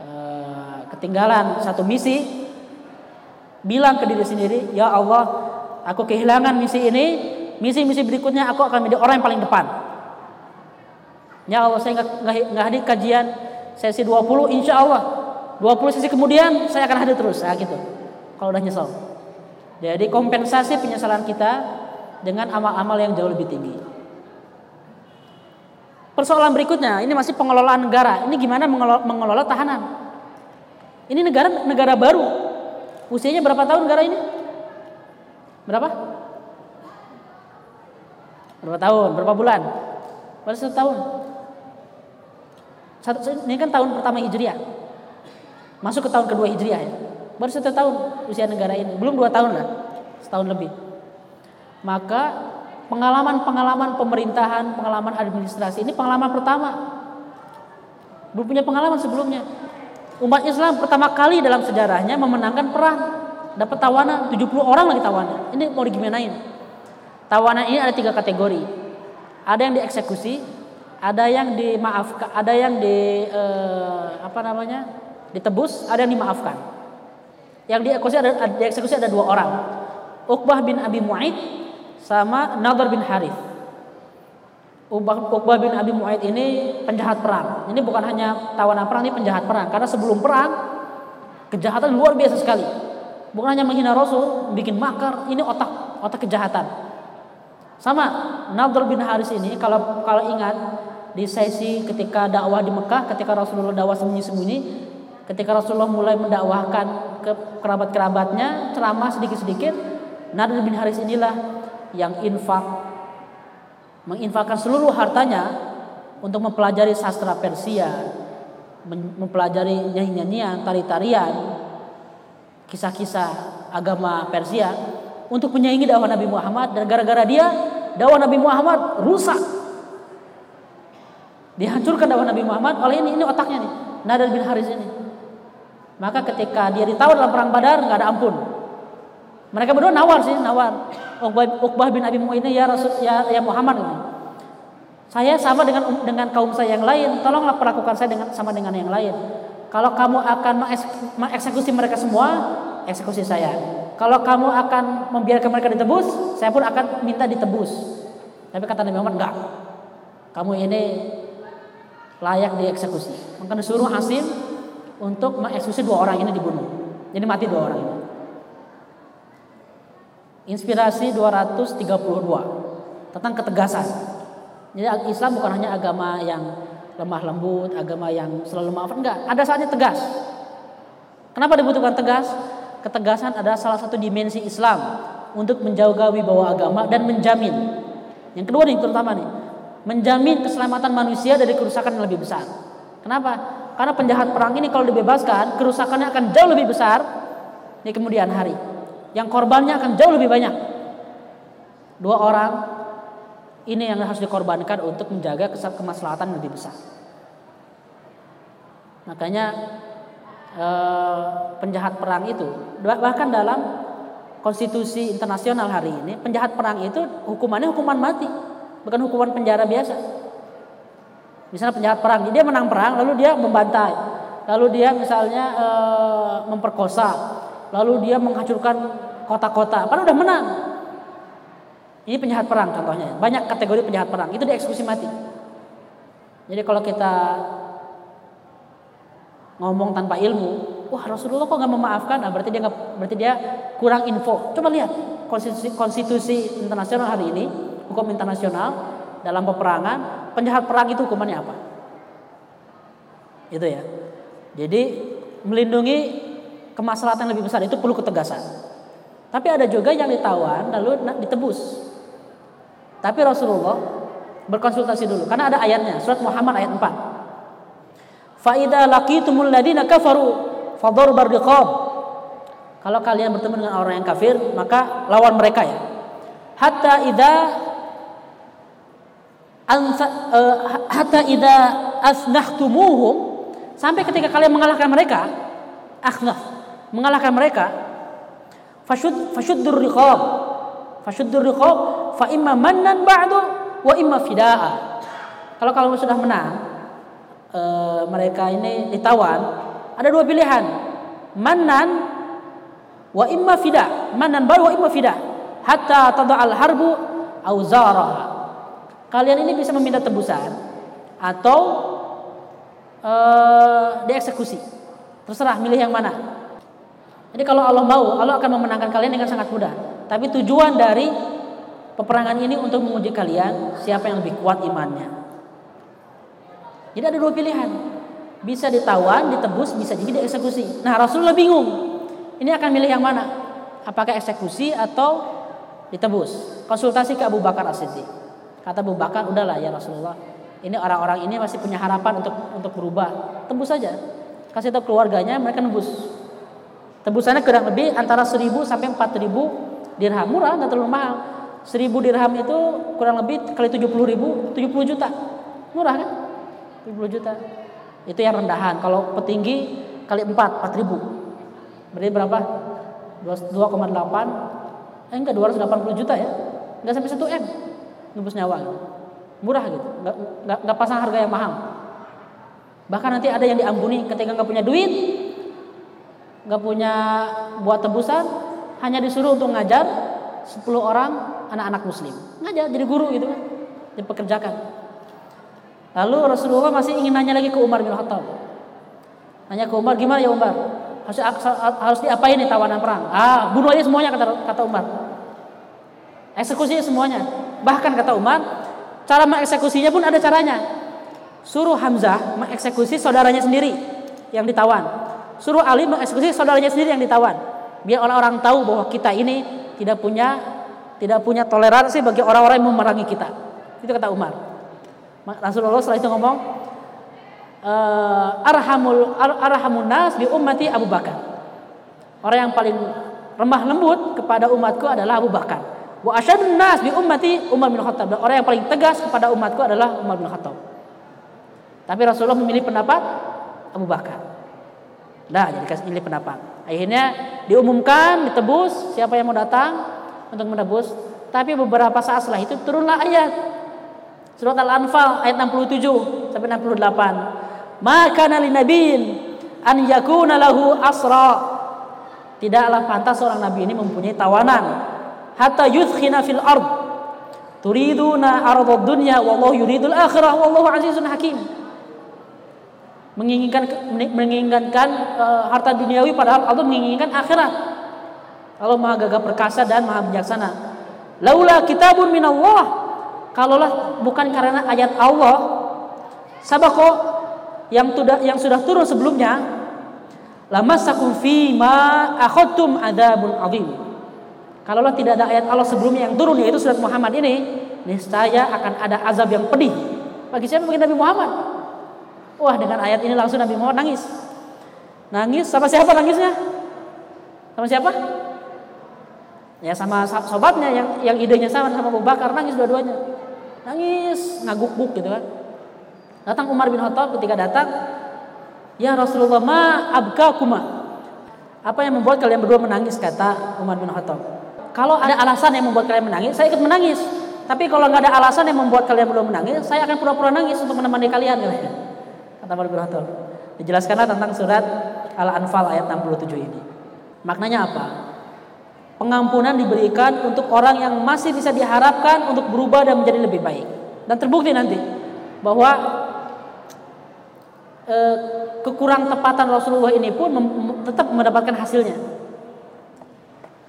e, ketinggalan satu misi, bilang ke diri sendiri, ya Allah, aku kehilangan misi ini, misi-misi berikutnya aku akan menjadi orang yang paling depan. Ya Allah, saya nggak hadir kajian sesi dua puluh, insya Allah dua puluh sesi kemudian saya akan hadir terus, nah, gitu. Kalau udah nyesel. Jadi kompensasi penyesalan kita dengan amal-amal yang jauh lebih tinggi. Persoalan berikutnya, ini masih pengelolaan negara. Ini gimana mengelola, mengelola tahanan? Ini negara negara baru. Usianya berapa tahun negara ini? Berapa? Berapa tahun? Berapa bulan? Baru satu tahun. Satu, ini kan tahun pertama Hijriah. Masuk ke tahun kedua Hijriah ya. Baru satu tahun usia negara ini. Belum dua tahun lah. Setahun lebih. Maka pengalaman-pengalaman pemerintahan, pengalaman administrasi, ini pengalaman pertama. Belum punya pengalaman sebelumnya. Umat Islam pertama kali dalam sejarahnya memenangkan perang, dapat tawanan, tujuh puluh orang lagi tawanan. Ini mau digimanain? Tawanan ini ada tiga kategori. Ada yang dieksekusi, ada yang dimaafkan, ada yang di eh, apa namanya? ditebus, ada yang dimaafkan. Yang dieksekusi ada dieksekusi ada dua orang. Uqbah bin Abi Mu'aith sama Nadr bin Harits. Uqbah bin Abi Mu'aith ini penjahat perang. Ini bukan hanya tawanan perang, ini penjahat perang. Karena sebelum perang, kejahatan luar biasa sekali. Bukan hanya menghina Rasul, bikin makar, ini otak, otak kejahatan. Sama Nadr bin Harits ini, kalau kalau ingat di sesi ketika dakwah di Mekah, ketika Rasulullah dakwah sembunyi-sembunyi, ketika Rasulullah mulai mendakwahkan ke kerabat-kerabatnya, ceramah sedikit-sedikit, Nadr bin Harits inilah yang infak, menginfakkan seluruh hartanya untuk mempelajari sastra Persia, mempelajari nyanyian, tari-tarian, kisah-kisah agama Persia untuk menyaingi dakwah Nabi Muhammad. Dan gara-gara dia dakwah Nabi Muhammad rusak, dihancurkan dakwah Nabi Muhammad oleh ini ini otaknya nih, Nadr bin Harits ini. Maka ketika dia ditawar dalam perang Badar, nggak ada ampun. Mereka berdua nawar sih, nawar. Uqbah bin Abi Mu'aith, ya Rasul, ya, ya Muhammad, saya sama dengan dengan kaum saya yang lain, tolonglah perlakukan saya dengan sama dengan yang lain. Kalau kamu akan mengeksekusi mereka semua, eksekusi saya. Kalau kamu akan membiarkan mereka ditebus, saya pun akan minta ditebus. Tapi kata Nabi Muhammad, enggak, kamu ini layak dieksekusi. Maka disuruh Hasim untuk mengeksekusi dua orang ini, dibunuh. Jadi mati dua orang ini. Inspirasi dua ratus tiga puluh dua tentang ketegasan. Jadi Islam bukan hanya agama yang lemah lembut, agama yang selalu maaf, enggak. Ada saatnya tegas. Kenapa dibutuhkan tegas? Ketegasan adalah salah satu dimensi Islam untuk menjaga wibawa agama dan menjamin. Yang kedua nih, terutama nih, menjamin keselamatan manusia dari kerusakan yang lebih besar. Kenapa? Karena penjahat perang ini kalau dibebaskan, kerusakannya akan jauh lebih besar di kemudian hari. Yang korbannya akan jauh lebih banyak. Dua orang ini yang harus dikorbankan untuk menjaga kemaslahatan lebih besar. Makanya eh, penjahat perang itu, bahkan dalam konstitusi internasional hari ini, penjahat perang itu hukumannya hukuman mati, bukan hukuman penjara biasa. Misalnya penjahat perang, dia menang perang, lalu dia membantai, lalu dia misalnya eh, memperkosa, lalu dia menghancurkan kota-kota, padahal udah menang. Ini penjahat perang contohnya. Banyak kategori penjahat perang. Itu dieksekusi mati. Jadi kalau kita ngomong tanpa ilmu, wah Rasulullah kok nggak memaafkan, ah, berarti dia nggak, berarti dia kurang info. Coba lihat konstitusi, konstitusi internasional hari ini, hukum internasional dalam peperangan, penjahat perang itu hukumannya apa? Itu ya. Jadi melindungi kemaslahatan lebih besar itu perlu ketegasan. Tapi ada juga yang ditawan lalu ditebus. Tapi Rasulullah berkonsultasi dulu karena ada ayatnya, surat Muhammad ayat empat. Fa idza laqitumul ladina kafaru fadarbur riqab. Kalau kalian bertemu dengan orang yang kafir, maka lawan mereka ya. Hatta idza ansa uh, hatta idza asnahtumuhum, sampai ketika kalian mengalahkan mereka, akhnaf, mengalahkan mereka, fashud fashuddur riqab. Fashuddur riqab fa imma mannan ba'du wa imma fidaa. Kalau kalau sudah menang, uh, mereka ini ditawan, ada dua pilihan, manan wa imma fida, manan bal wa imma fida, hatta tada'al harbu auzaraha. Kalian ini bisa meminta tebusan atau uh, dieksekusi. Terserah milih yang mana. Jadi kalau Allah mau, Allah akan memenangkan kalian dengan sangat mudah. Tapi tujuan dari peperangan ini untuk menguji kalian siapa yang lebih kuat imannya. Jadi ada dua pilihan. Bisa ditawan, ditebus, bisa jadi dieksekusi. Nah Rasulullah bingung, ini akan milih yang mana? Apakah eksekusi atau ditebus? Konsultasi ke Abu Bakar As-Siddiq. Kata Abu Bakar, udahlah ya Rasulullah, ini orang-orang ini masih punya harapan untuk untuk berubah. Tebus saja, kasih tahu keluarganya, mereka nebus. Tebusannya kurang lebih antara seribu sampai empat ribu dirham, murah, nggak terlalu mahal. Seribu dirham itu kurang lebih kali tujuh puluh ribu, tujuh puluh juta, murah kan? Tujuh puluh juta. Itu yang rendahan. Kalau petinggi kali empat, empat ribu. Berarti berapa? dua koma delapan. Eh enggak, dua ratus delapan puluh juta ya. Enggak sampai satu M. Nebus nyawa. Murah gitu. Enggak, enggak, enggak pasang harga yang mahal. Bahkan nanti ada yang diampuni ketika enggak punya duit, enggak punya buat tebusan, hanya disuruh untuk ngajar sepuluh orang anak-anak muslim. Ngajar jadi guru gitu kan. Dipekerjakan. Lalu Rasulullah masih ingin nanya lagi ke Umar bin Khattab. Nanya ke Umar, gimana ya Umar? Harus, harus diapain nih tawanan perang? Ah, bunuh aja semuanya kata, kata Umar. Eksekusinya semuanya. Bahkan kata Umar, cara mengeksekusinya pun ada caranya. Suruh Hamzah mengeksekusi saudaranya sendiri yang ditawan. Suruh Ali mengeksekusi saudaranya sendiri yang ditawan. Biar orang-orang tahu bahwa kita ini tidak punya tidak punya toleransi bagi orang-orang yang memerangi kita. Itu kata Umar. Rasulullah setelah itu ngomong, arhamul arhamun nas bi ummati Abu Bakar. Orang yang paling remah lembut kepada umatku adalah Abu Bakar. Wa asyadun nas bi ummati Umar bin Khattab. Dan orang yang paling tegas kepada umatku adalah Umar bin Khattab. Tapi Rasulullah memilih pendapat Abu Bakar. Nah, jadi kasih pilih pendapat. Akhirnya diumumkan, ditebus, siapa yang mau datang untuk menebus. Tapi beberapa saat setelah itu turunlah ayat Surat Al-Anfal ayat enam puluh tujuh sampai enam puluh delapan. Maka nali nabiin an yakuna lahu asra. Tidaklah pantas seorang nabi ini mempunyai tawanan. Hatta yudkhina fil ard. Turiduna ardad dunya wallahu yuridul akhirah wallahu azizun hakim. Menginginkan menginginkan uh, harta duniawi padahal Allah menginginkan akhirat. Allah Maha gagah perkasa dan Maha bijaksana. Laula kitabun minallah. Kalaulah bukan karena ayat Allah sabaqo yang sudah yang sudah turun sebelumnya, lamassakum fi ma akhadtum adzabun adzim. Kalaulah tidak ada ayat Allah sebelumnya yang turun yaitu surat Muhammad ini, niscaya akan ada azab yang pedih. Bagi siapa? Bagi Nabi Muhammad. Wah, dengan ayat ini langsung Nabi Muhammad nangis. Nangis sama siapa nangisnya? Sama siapa? Ya sama sobatnya yang yang idenya sama sama Abu Bakar, nangis dua-duanya. Nangis, ngaguk-guk gitu kan. Datang Umar bin Khattab, ketika datang, ya Rasulullah ma abkakuma. Apa yang membuat kalian berdua menangis, kata Umar bin Khattab. Kalau ada alasan yang membuat kalian menangis, saya ikut menangis. Tapi kalau nggak ada alasan yang membuat kalian berdua menangis, saya akan pura-pura nangis untuk menemani kalian, kata Umar bin Khattab. Dijelaskanlah tentang surat Al-Anfal ayat enam puluh tujuh ini. Maknanya apa? Pengampunan diberikan untuk orang yang masih bisa diharapkan untuk berubah dan menjadi lebih baik. Dan terbukti nanti bahwa eh, kekurang tepatan Rasulullah ini pun mem- tetap mendapatkan hasilnya.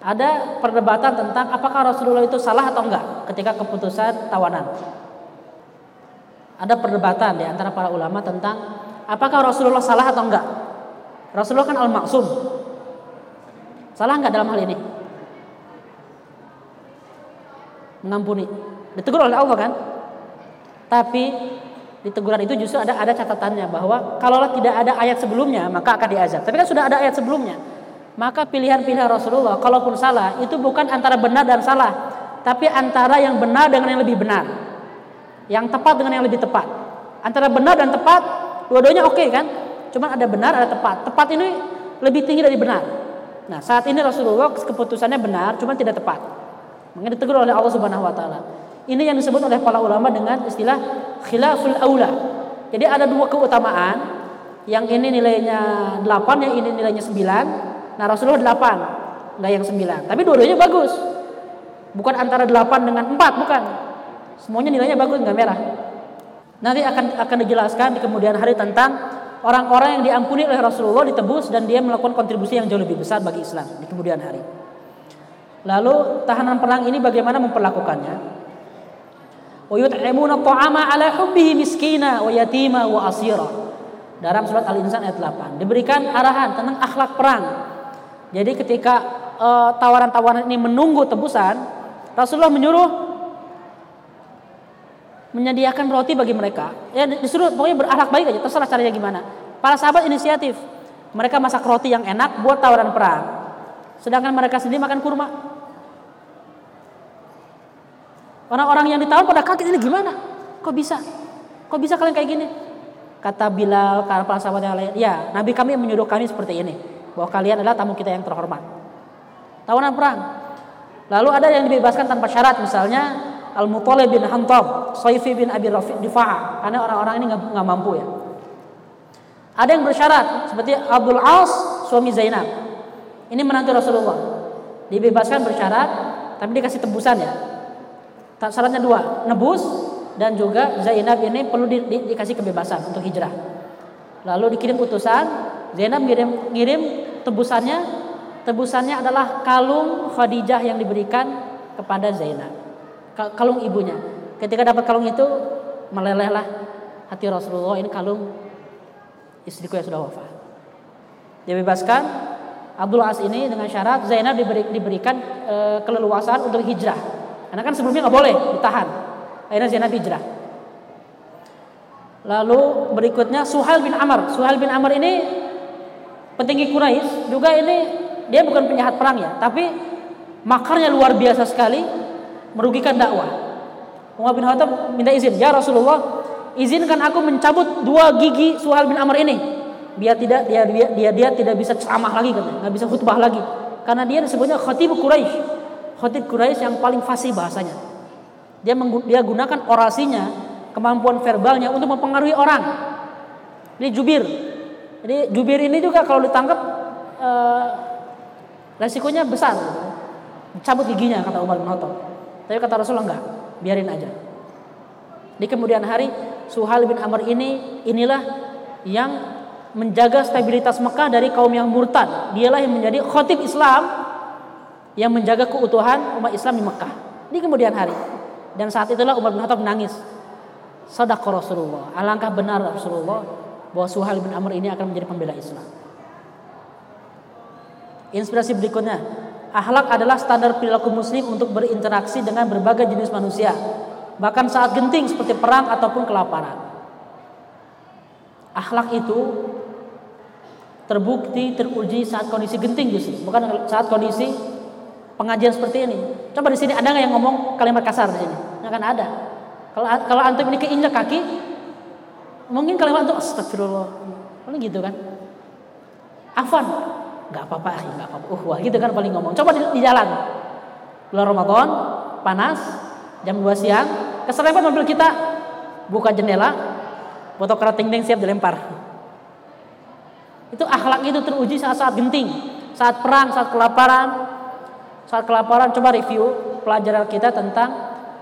Ada perdebatan tentang apakah Rasulullah itu salah atau enggak ketika keputusan tawanan. Ada perdebatan di antara para ulama tentang apakah Rasulullah salah atau enggak. Rasulullah kan al-maksum, salah enggak dalam hal ini? Mengampuni, ditegur oleh Allah kan? Tapi di teguran itu justru ada ada catatannya bahwa kalaulah tidak ada ayat sebelumnya maka akan diazab. Tapi kan sudah ada ayat sebelumnya. Maka pilihan-pilihan Rasulullah kalaupun salah itu bukan antara benar dan salah, tapi antara yang benar dengan yang lebih benar, yang tepat dengan yang lebih tepat. Antara benar dan tepat dua-duanya oke okay, kan? Cuman ada benar ada tepat. Tepat ini lebih tinggi dari benar. Nah, saat ini Rasulullah keputusannya benar cuman tidak tepat. Maka ditegur oleh Allah Subhanahu wa taala. Ini yang disebut oleh para ulama dengan istilah khilaful aula. Jadi ada dua keutamaan, yang ini nilainya delapan, yang ini nilainya sembilan. Nah, Rasulullah delapan, enggak yang sembilan. Tapi dua-duanya bagus. Bukan antara delapan dengan empat, bukan. Semuanya nilainya bagus, enggak merah. Nanti akan akan dijelaskan di kemudian hari tentang orang-orang yang diampuni oleh Rasulullah, ditebus, dan dia melakukan kontribusi yang jauh lebih besar bagi Islam di kemudian hari. Lalu tahanan perang ini bagaimana memperlakukannya? Wa yut'imuna at'ama 'ala hubbihi miskina wa yatima wa asira. Dalam surat Al-Insan ayat delapan diberikan arahan tentang akhlak perang. Jadi ketika e, tawaran-tawaran ini menunggu tebusan, Rasulullah menyuruh menyediakan roti bagi mereka. Ya disuruh pokoknya berakhlak baik aja, terserah caranya gimana. Para sahabat inisiatif. Mereka masak roti yang enak buat tawaran perang. Sedangkan mereka sendiri makan kurma. Orang-orang yang ditawan pada kaget, ini gimana? Kok bisa? Kok bisa kalian kayak gini? Kata Bilal, kata para sahabat yang lain, ya Nabi kami menyuruh kami seperti ini, bahwa kalian adalah tamu kita yang terhormat. Tawanan perang. Lalu ada yang dibebaskan tanpa syarat, misalnya Al-Mutalib bin Khattab, Saifi bin Abi Rafi Difa'a, karena orang-orang ini nggak mampu ya. Ada yang bersyarat, seperti Abdul Az Suami Zainab. Ini menantu Rasulullah. Dibebaskan bersyarat, tapi dikasih tebusan ya. Syaratnya dua, nebus, dan juga Zainab ini perlu di, di, dikasih kebebasan untuk hijrah. Lalu dikirim utusan, Zainab ngirim, ngirim tebusannya. Tebusannya adalah kalung Khadijah yang diberikan kepada Zainab, kalung ibunya. Ketika dapat kalung itu, melelehlah hati Rasulullah, ini kalung istriku yang sudah wafat. Dibebaskan Abdul As ini dengan syarat Zainab diberi, diberikan e, keleluasaan untuk hijrah. Karena kan sebelumnya nggak boleh ditahan, akhirnya Zainab hijrah. Lalu berikutnya Suhail bin Amr. Suhail bin Amr ini petinggi Quraisy juga, ini dia bukan penjahat perang ya, tapi makarnya luar biasa sekali, merugikan dakwah. Umar bin Khattab minta izin, ya Rasulullah, izinkan aku mencabut dua gigi Suhail bin Amr ini, biar tidak dia dia dia, dia tidak bisa ceramah lagi kan, nggak bisa khutbah lagi, karena dia disebutnya khatib Quraisy. Khotib Quraisy yang paling fasih bahasanya. Dia menggu- dia gunakan orasinya, kemampuan verbalnya untuk mempengaruhi orang. Ini jubir. Jadi jubir ini juga kalau ditangkap eh, resikonya besar. Dicabut giginya kata Umar bin Khattab. Tapi kata Rasulullah enggak, biarin aja. Di kemudian hari Suhail bin Amr ini inilah yang menjaga stabilitas Mekah dari kaum yang murtad. Dialah yang menjadi khotib Islam yang menjaga keutuhan umat Islam di Mekah di kemudian hari. Dan saat itulah Umar bin Khattab menangis. Shadaqah Rasulullah, alangkah benar Rasulullah bahwa Suhail bin Amr ini akan menjadi pembela Islam. Inspirasi berikutnya, akhlak adalah standar perilaku muslim untuk berinteraksi dengan berbagai jenis manusia, bahkan saat genting seperti perang ataupun kelaparan. Akhlak itu terbukti teruji saat kondisi genting justru, bukan saat kondisi pengajian seperti ini. Coba di sini ada nggak yang ngomong kalimat kasar di sini? Nggak akan ada. Kalau kalau antum ini keinjak kaki, mungkin kalimat itu astagfirullah, paling gitu kan? Afwan, nggak apa-apa, nggak apa-apa. Uh, wah, gitu kan paling ngomong. Coba di, di jalan, bulan Ramadan, panas, jam dua siang, keserempet mobil kita, buka jendela, foto kerating-ting siap dilempar. Itu akhlak itu teruji saat-saat genting, saat perang, saat kelaparan. Saat kelaparan coba review pelajaran kita tentang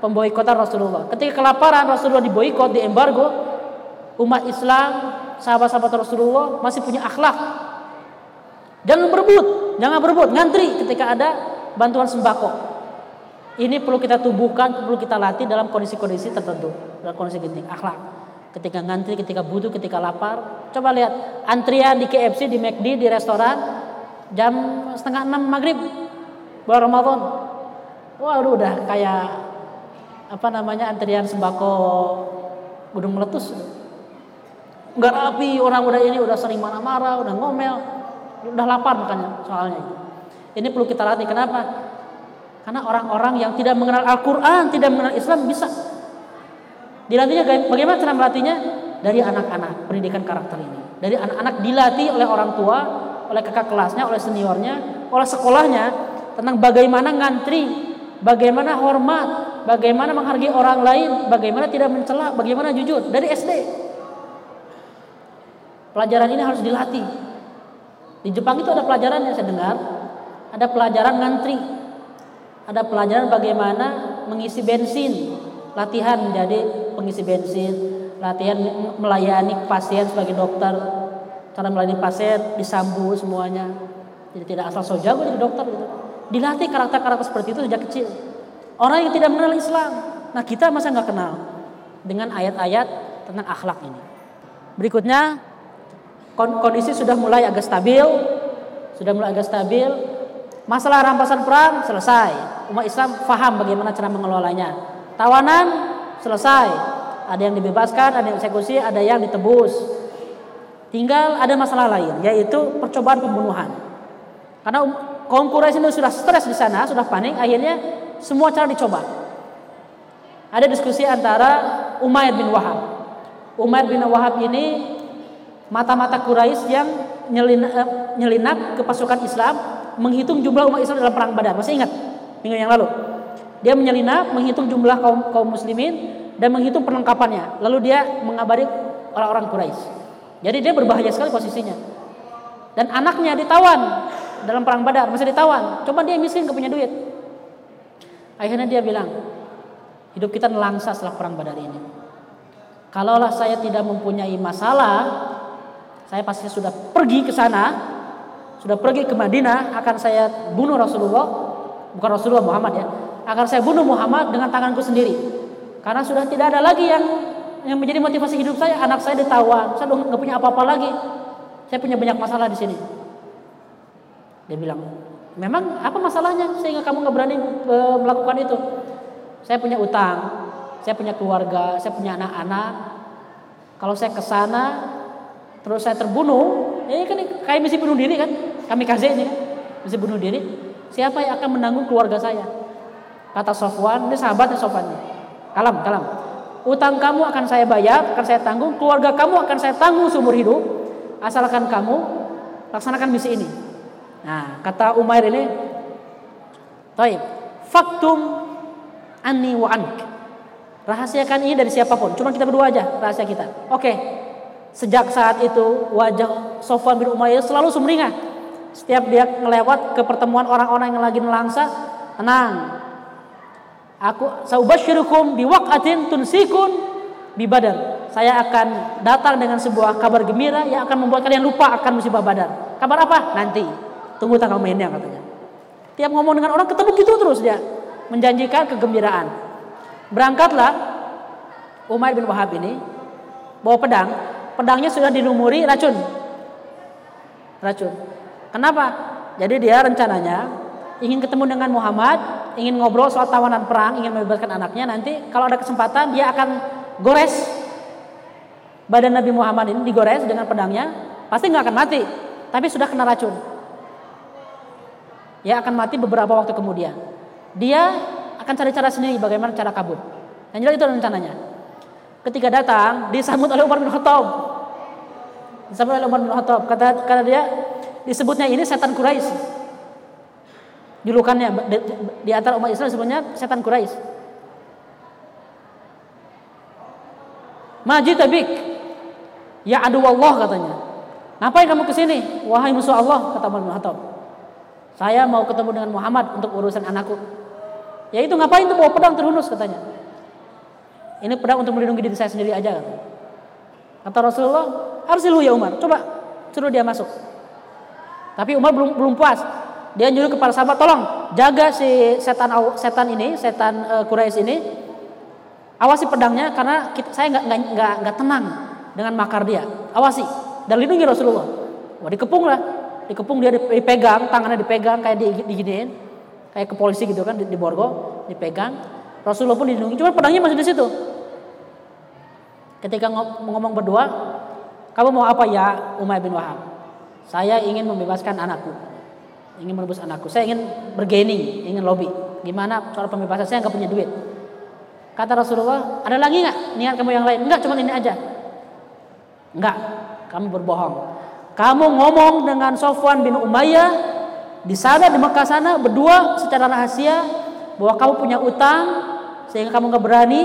pemboikotan Rasulullah. Ketika kelaparan Rasulullah diboikot, diembargo, umat Islam sahabat-sahabat Rasulullah masih punya akhlak. Jangan berebut, jangan berebut, ngantri ketika ada bantuan sembako. Ini perlu kita tumbuhkan, perlu kita latih dalam kondisi-kondisi tertentu, dalam kondisi genting, akhlak. Ketika ngantri, ketika butuh, ketika lapar. Coba lihat antrian di K F C, di McD, di restoran jam setengah enam maghrib bulan Ramadan. Waduh, udah kayak apa namanya antrian sembako gunung meletus. Nggak rapi, orang udah ini udah sering marah-marah, udah ngomel, udah lapar makanya soalnya. Ini perlu kita latih. Kenapa? Karena orang-orang yang tidak mengenal Al-Quran, tidak mengenal Islam bisa. Dilatihnya bagaimana cara melatihnya? Dari anak-anak, pendidikan karakter ini. Dari anak-anak dilatih oleh orang tua, oleh kakak kelasnya, oleh seniornya, oleh sekolahnya tentang bagaimana ngantri, bagaimana hormat, bagaimana menghargai orang lain, bagaimana tidak mencela, bagaimana jujur dari S D. Pelajaran ini harus dilatih. Di Jepang itu ada pelajaran yang saya dengar, ada pelajaran ngantri, ada pelajaran bagaimana mengisi bensin. Latihan menjadi pengisi bensin, latihan melayani pasien sebagai dokter, cara melayani pasien disambung semuanya. Jadi tidak asal so jago jadi dokter gitu. Dilatih karakter-karakter seperti itu sejak kecil. Orang yang tidak mengenal Islam, nah kita masa nggak kenal dengan ayat-ayat tentang akhlak ini. Berikutnya kondisi sudah mulai agak stabil, sudah mulai agak stabil. Masalah rampasan perang selesai. Umat Islam faham bagaimana cara mengelolanya. Tawanan selesai, ada yang dibebaskan, ada yang eksekusi, ada yang ditebus. Tinggal ada masalah lain, yaitu percobaan pembunuhan. Karena kaum Quraisy itu sudah stres di sana, sudah panik, akhirnya semua cara dicoba. Ada diskusi antara Umair bin Wahab. Umair bin Wahab ini mata-mata Quraisy yang nyelinap, nyelinap ke pasukan Islam, menghitung jumlah umat Islam dalam perang Badar. Masih ingat minggu yang lalu? Dia menyelinap, menghitung jumlah kaum, kaum muslimin dan menghitung perlengkapannya. Lalu dia mengabari orang-orang Quraisy. Jadi dia berbahaya sekali posisinya. Dan anaknya ditawan dalam perang Badar, masih ditawan. Coba dia miskin, gak punya duit. Akhirnya dia bilang, hidup kita nelangsa setelah perang Badar ini. Kalaulah saya tidak mempunyai masalah, saya pasti sudah pergi ke sana, sudah pergi ke Madinah, akan saya bunuh Rasulullah, bukan Rasulullah Muhammad ya. Agar saya bunuh Muhammad dengan tanganku sendiri. Karena sudah tidak ada lagi yang yang menjadi motivasi hidup saya. Anak saya ditawan, saya udah nggak punya apa-apa lagi. Saya punya banyak masalah di sini. Dia bilang, memang apa masalahnya sehingga kamu nggak berani e, melakukan itu? Saya punya utang, saya punya keluarga, saya punya anak-anak. Kalau saya kesana, terus saya terbunuh, ini kan kayak misi bunuh diri kan? Kami kasih ini, misi bunuh diri. Siapa yang akan menanggung keluarga saya? Kata Sofwan, ini sahabatnya Sofwan. Kalam, kalam. Utang kamu akan saya bayar, akan saya tanggung. Keluarga kamu akan saya tanggung seumur hidup, asalkan kamu laksanakan misi ini. Nah, kata Umair ini, "Taib, faktum anni wa ank." Rahasiakan ini dari siapapun. Cuma kita berdua aja rahasia kita. Oke. Sejak saat itu wajah Sofwan bin Umayyah selalu sumringah. Setiap dia melewat ke pertemuan orang-orang yang lagi nelangsa, tenang. Aku saubasyirukum biwaqatin tunsikun bi Badar. Saya akan datang dengan sebuah kabar gembira yang akan membuat kalian lupa akan musibah Badar. Kabar apa? Nanti. Tunggu tanggal mainnya katanya. Tiap ngomong dengan orang ketemu gitu terus dia menjanjikan kegembiraan. Berangkatlah Umair bin Wahab ini bawa pedang. Pedangnya sudah dilumuri racun. Racun. Kenapa? Jadi dia rencananya ingin ketemu dengan Muhammad, ingin ngobrol soal tawanan perang, ingin membebaskan anaknya. Nanti kalau ada kesempatan dia akan gores badan Nabi Muhammad ini, digores dengan pedangnya, pasti nggak akan mati, tapi sudah kena racun. Ya akan mati beberapa waktu kemudian. Dia akan cari cara sendiri bagaimana cara kabur. Yang jelas itu rencananya. Ketika datang disambut oleh Umar bin Khattab. Disambut oleh Umar bin Khattab. Kata kata dia disebutnya ini setan Quraisy. Julukannya di antara umat Islam sebenarnya setan Quraisy. Maji tabik, ya adu Allah katanya. Ngapain kamu kesini, wahai musuh Allah? Kata Umar bin Khattab. Saya mau ketemu dengan Muhammad untuk urusan anakku. Ya itu ngapain tuh bawa pedang terhunus katanya. Ini pedang untuk melindungi diri saya sendiri aja. Kata Rasulullah, arsilhu ya Umar, coba suruh dia masuk. Tapi Umar belum belum puas. Dia nyuruh kepada sahabat, tolong jaga si setan setan ini, setan uh, Quraisy ini. Awasi pedangnya karena kita, saya nggak nggak nggak tenang dengan makar dia. Awasi dan lindungi Rasulullah. Wah, dikepung lah, dikepung dia dipegang, tangannya dipegang kayak diginiin, kayak ke polisi gitu kan, di borgo dipegang. Rasulullah pun dilindungi, cuma pedangnya masih di situ. Ketika ngomong berdua, kamu mau apa ya Umayyah bin Wahab? Saya ingin membebaskan anakku, ingin menebus anakku. Saya ingin bergaining, ingin lobby. Gimana soal pembebasan? Saya nggak punya duit. Kata Rasulullah, ada lagi nggak niat kamu yang lain? Enggak, cuma ini aja. Enggak, kamu berbohong. Kamu ngomong dengan Sofwan bin Umayyah di sana di Mekah sana berdua secara rahasia bahwa kamu punya utang sehingga kamu nggak berani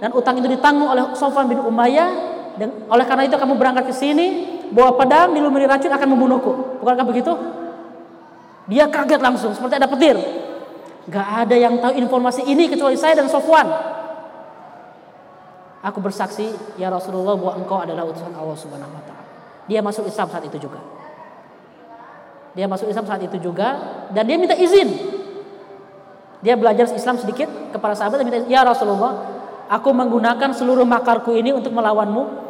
dan utang itu ditanggung oleh Sofwan bin Umayyah. Dan oleh karena itu kamu berangkat ke sini. Bawa pedang dilumuri racun akan membunuhku. Bukankah begitu? Dia kaget langsung seperti ada petir. Gak ada yang tahu informasi ini kecuali saya dan Sofwan. Aku bersaksi ya Rasulullah bahwa engkau adalah utusan Allah Subhanahu wa taala. Dia masuk Islam saat itu juga. Dia masuk Islam saat itu juga dan dia minta izin. Dia belajar Islam sedikit kepada sahabat dan minta izin, ya Rasulullah, aku menggunakan seluruh makarku ini untuk melawanmu.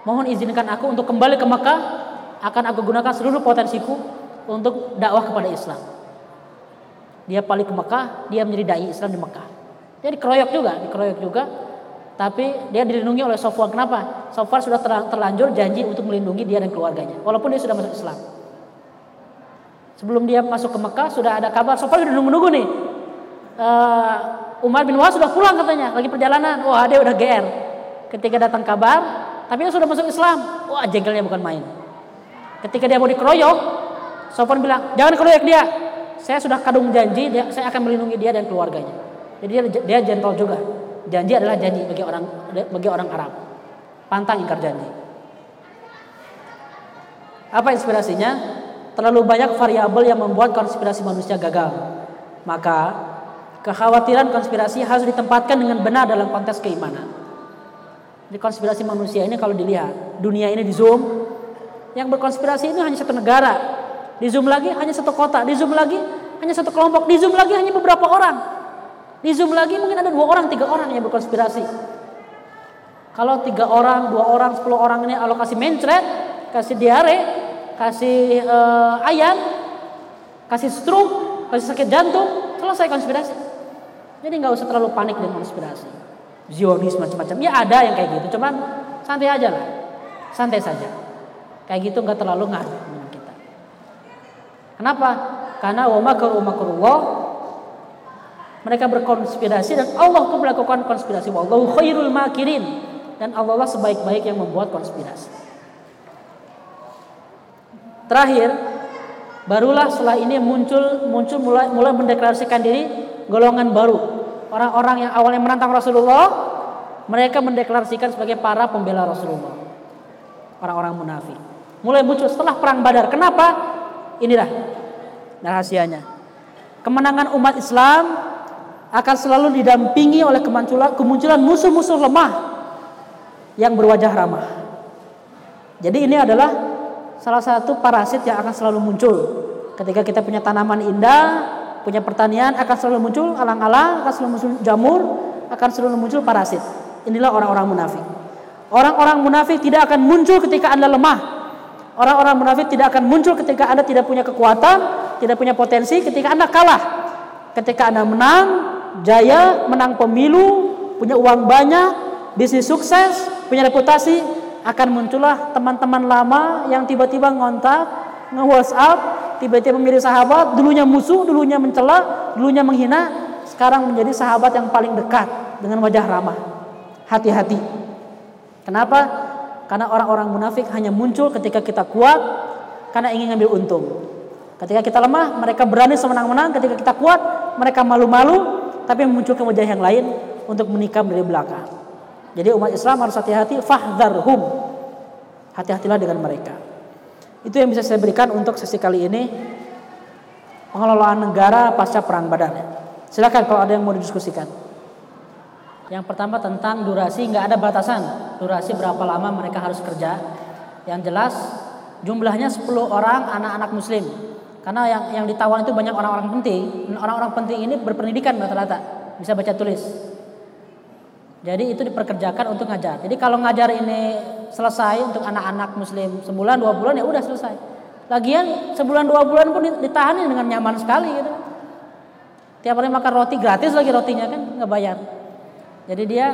Mohon izinkan aku untuk kembali ke Mekah. Akan aku gunakan seluruh potensiku untuk dakwah kepada Islam. Dia balik ke Mekah, dia menjadi dai Islam di Mekah. Dia dikeroyok juga, dikeroyok juga. Tapi dia dilindungi oleh Sofwan. Kenapa? Sofwan sudah terlanjur janji untuk melindungi dia dan keluarganya. Walaupun dia sudah masuk Islam. Sebelum dia masuk ke Mekah sudah ada kabar. Sofwan sudah nunggu-nunggu nih. Uh, Umar bin Wahab sudah pulang katanya, lagi perjalanan. Wah, dia udah G R. Ketika datang kabar. Tapi dia sudah masuk Islam. Wah, jengkelnya bukan main. Ketika dia mau dikeroyok, Sofwan bilang, jangan keroyok dia. Saya sudah kadung janji, dia, saya akan melindungi dia dan keluarganya. Jadi dia, dia gentle juga. Janji adalah janji bagi orang bagi orang Arab. Pantang ingkar janji. Apa inspirasinya? Terlalu banyak variabel yang membuat konspirasi manusia gagal. Maka kekhawatiran konspirasi harus ditempatkan dengan benar dalam konteks keimanan. Di konspirasi manusia ini kalau dilihat dunia ini di zoom, yang berkonspirasi ini hanya satu negara, di zoom lagi hanya satu kota, di zoom lagi hanya satu kelompok, di zoom lagi hanya beberapa orang, di zoom lagi mungkin ada dua orang, tiga orang yang berkonspirasi. Kalau tiga orang, dua orang, sepuluh orang ini alokasi mencret, kasih diare, kasih uh, ayam, kasih stroke, kasih sakit jantung, selesai konspirasi. Jadi nggak usah terlalu panik dengan konspirasi. Zionis macam-macam, ya ada yang kayak gitu, cuman santai aja lah, santai saja, kayak gitu nggak terlalu ngaruh dengan kita. Kenapa? Karena wamakaru makarullah, mereka berkonspirasi dan Allah pun melakukan konspirasi. Wallahu khairul makirin, dan Allah lah sebaik-baik yang membuat konspirasi. Terakhir, barulah setelah ini muncul muncul mulai mulai mendeklarasikan diri golongan baru. Orang-orang yang awalnya menantang Rasulullah, mereka mendeklarasikan sebagai para pembela Rasulullah. Orang-orang munafik mulai muncul setelah perang Badar. Kenapa? Inilah rahasianya. Kemenangan umat Islam akan selalu didampingi oleh kemunculan, kemunculan musuh-musuh lemah yang berwajah ramah. Jadi ini adalah salah satu parasit yang akan selalu muncul. Ketika kita punya tanaman indah, punya pertanian, akan selalu muncul alang-alang, akan selalu muncul jamur, akan selalu muncul parasit. Inilah orang-orang munafik. Orang-orang munafik tidak akan muncul ketika Anda lemah. Orang-orang munafik tidak akan muncul ketika Anda tidak punya kekuatan, tidak punya potensi, ketika Anda kalah. Ketika Anda menang, jaya, menang pemilu, punya uang banyak, bisnis sukses, punya reputasi, akan muncullah teman-teman lama yang tiba-tiba ngontak, nge-WhatsApp, tiba-tiba menjadi sahabat, dulunya musuh, dulunya mencela, dulunya menghina, sekarang menjadi sahabat yang paling dekat dengan wajah ramah. Hati-hati. Kenapa? Karena orang-orang munafik hanya muncul ketika kita kuat, karena ingin ngambil untung. Ketika kita lemah, mereka berani semenang-menang. Ketika kita kuat, mereka malu-malu, tapi munculkan wajah yang lain untuk menikam dari belakang. Jadi umat Islam harus hati-hati. Fahdharhum. Hati-hatilah dengan mereka. Itu yang bisa saya berikan untuk sesi kali ini, pengelolaan negara pasca perang Badar. Silakan kalau ada yang mau didiskusikan. Yang pertama tentang durasi, nggak ada batasan durasi berapa lama mereka harus kerja. Yang jelas jumlahnya sepuluh orang anak-anak muslim. Karena yang yang ditawan itu banyak orang-orang penting. Orang-orang penting ini berpendidikan rata-rata, bisa baca tulis. Jadi itu diperkerjakan untuk ngajar. Jadi kalau ngajar ini selesai untuk anak-anak muslim sebulan dua bulan ya udah selesai. Lagian sebulan dua bulan pun ditahanin dengan nyaman sekali gitu. Tiap hari makan roti gratis lagi, rotinya kan nggak bayar. Jadi dia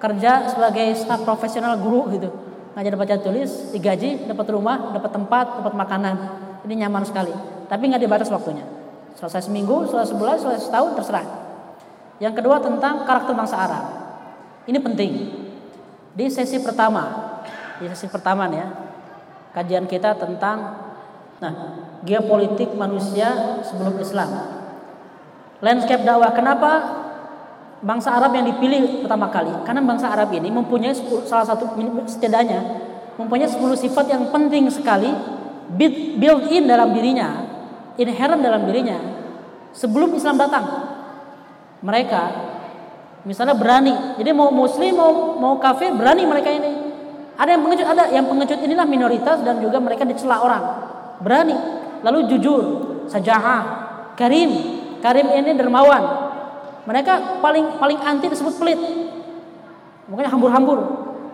kerja sebagai staf profesional guru gitu. Ngajar baca tulis, digaji, dapat rumah, dapat tempat, dapat makanan. Ini nyaman sekali. Tapi nggak dibatas waktunya. Selesai seminggu, selesai sebulan, selesai setahun, terserah. Yang kedua tentang karakter bangsa Arab. Ini penting. Di sesi pertama, di sesi pertama ya, kajian kita tentang nah, geopolitik manusia sebelum Islam. Landscape dakwah. Kenapa bangsa Arab yang dipilih pertama kali? Karena bangsa Arab ini mempunyai sepuluh, salah satu setidaknya mempunyai sepuluh sifat yang penting sekali, built in dalam dirinya, inherent dalam dirinya sebelum Islam datang. Mereka misalnya berani, jadi mau muslim mau mau kafir berani mereka ini. Ada yang pengecut, ada yang pengecut inilah minoritas dan juga mereka dicela orang. Berani, lalu jujur, sajahah, karim, karim ini dermawan. Mereka paling paling anti disebut pelit. Makanya hambur-hambur.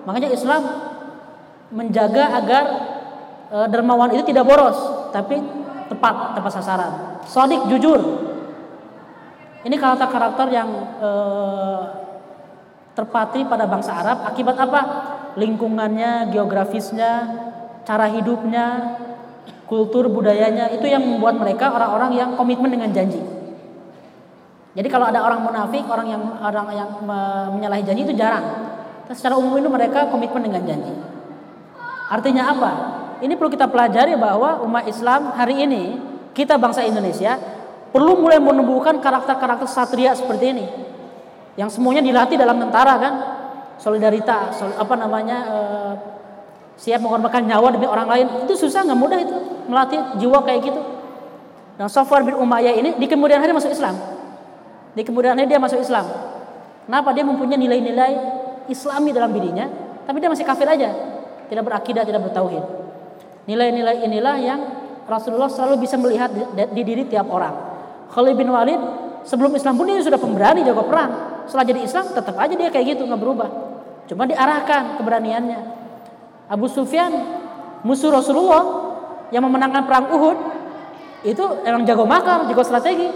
Makanya Islam menjaga agar e, dermawan itu tidak boros, tapi tepat tepat sasaran. Shadiq, jujur. Ini karakter-karakter yang eh, terpatri pada bangsa Arab akibat apa? Lingkungannya, geografisnya, cara hidupnya, kultur budayanya, itu yang membuat mereka orang-orang yang komitmen dengan janji. Jadi kalau ada orang munafik, orang yang orang yang menyalahi janji itu jarang. Tapi secara umum itu mereka komitmen dengan janji. Artinya apa? Ini perlu kita pelajari bahwa umat Islam hari ini, kita bangsa Indonesia perlu mulai menumbuhkan karakter-karakter satria seperti ini, yang semuanya dilatih dalam tentara kan, solidaritas, sol, apa namanya, e, siap mengorbankan nyawa demi orang lain. Itu susah, nggak mudah itu melatih jiwa kayak gitu. Nah, Sofwan bin Umayyah ini di kemudian hari masuk Islam. Di kemudian hari dia masuk Islam. Kenapa? Dia mempunyai nilai-nilai Islami dalam dirinya, tapi dia masih kafir aja, tidak berakidah, tidak bertauhid. Nilai-nilai inilah yang Rasulullah selalu bisa melihat di, di diri tiap orang. Khalid bin Walid sebelum Islam pun dia sudah pemberani, jago perang. Setelah jadi Islam tetap aja dia kayak gitu, nggak berubah. Cuma diarahkan keberaniannya. Abu Sufyan musuh Rasulullah yang memenangkan perang Uhud itu emang jago makar, jago strategi.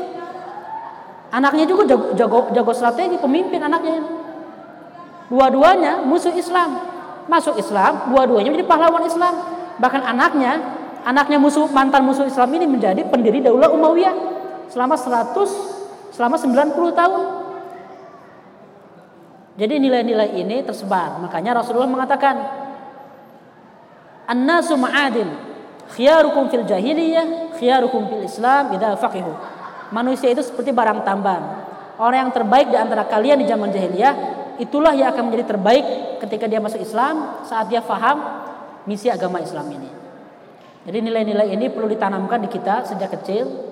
Anaknya juga jago, jago, jago strategi, pemimpin anaknya. Dua-duanya musuh Islam. Masuk Islam, dua-duanya menjadi pahlawan Islam. Bahkan anaknya, anaknya musuh mantan musuh Islam ini menjadi pendiri Daulah Umayyah. Selama seratus, selama sembilan puluh tahun. Jadi nilai-nilai ini tersebar. Makanya Rasulullah mengatakan, An-nasu ma'adin, khiyarukum fil jahiliyah, khiyarukum fil Islam, idza faqihu. Manusia itu seperti barang tambahan. Orang yang terbaik di antara kalian di zaman jahiliyah, itulah yang akan menjadi terbaik ketika dia masuk Islam, saat dia faham misi agama Islam ini. Jadi nilai-nilai ini perlu ditanamkan di kita sejak kecil.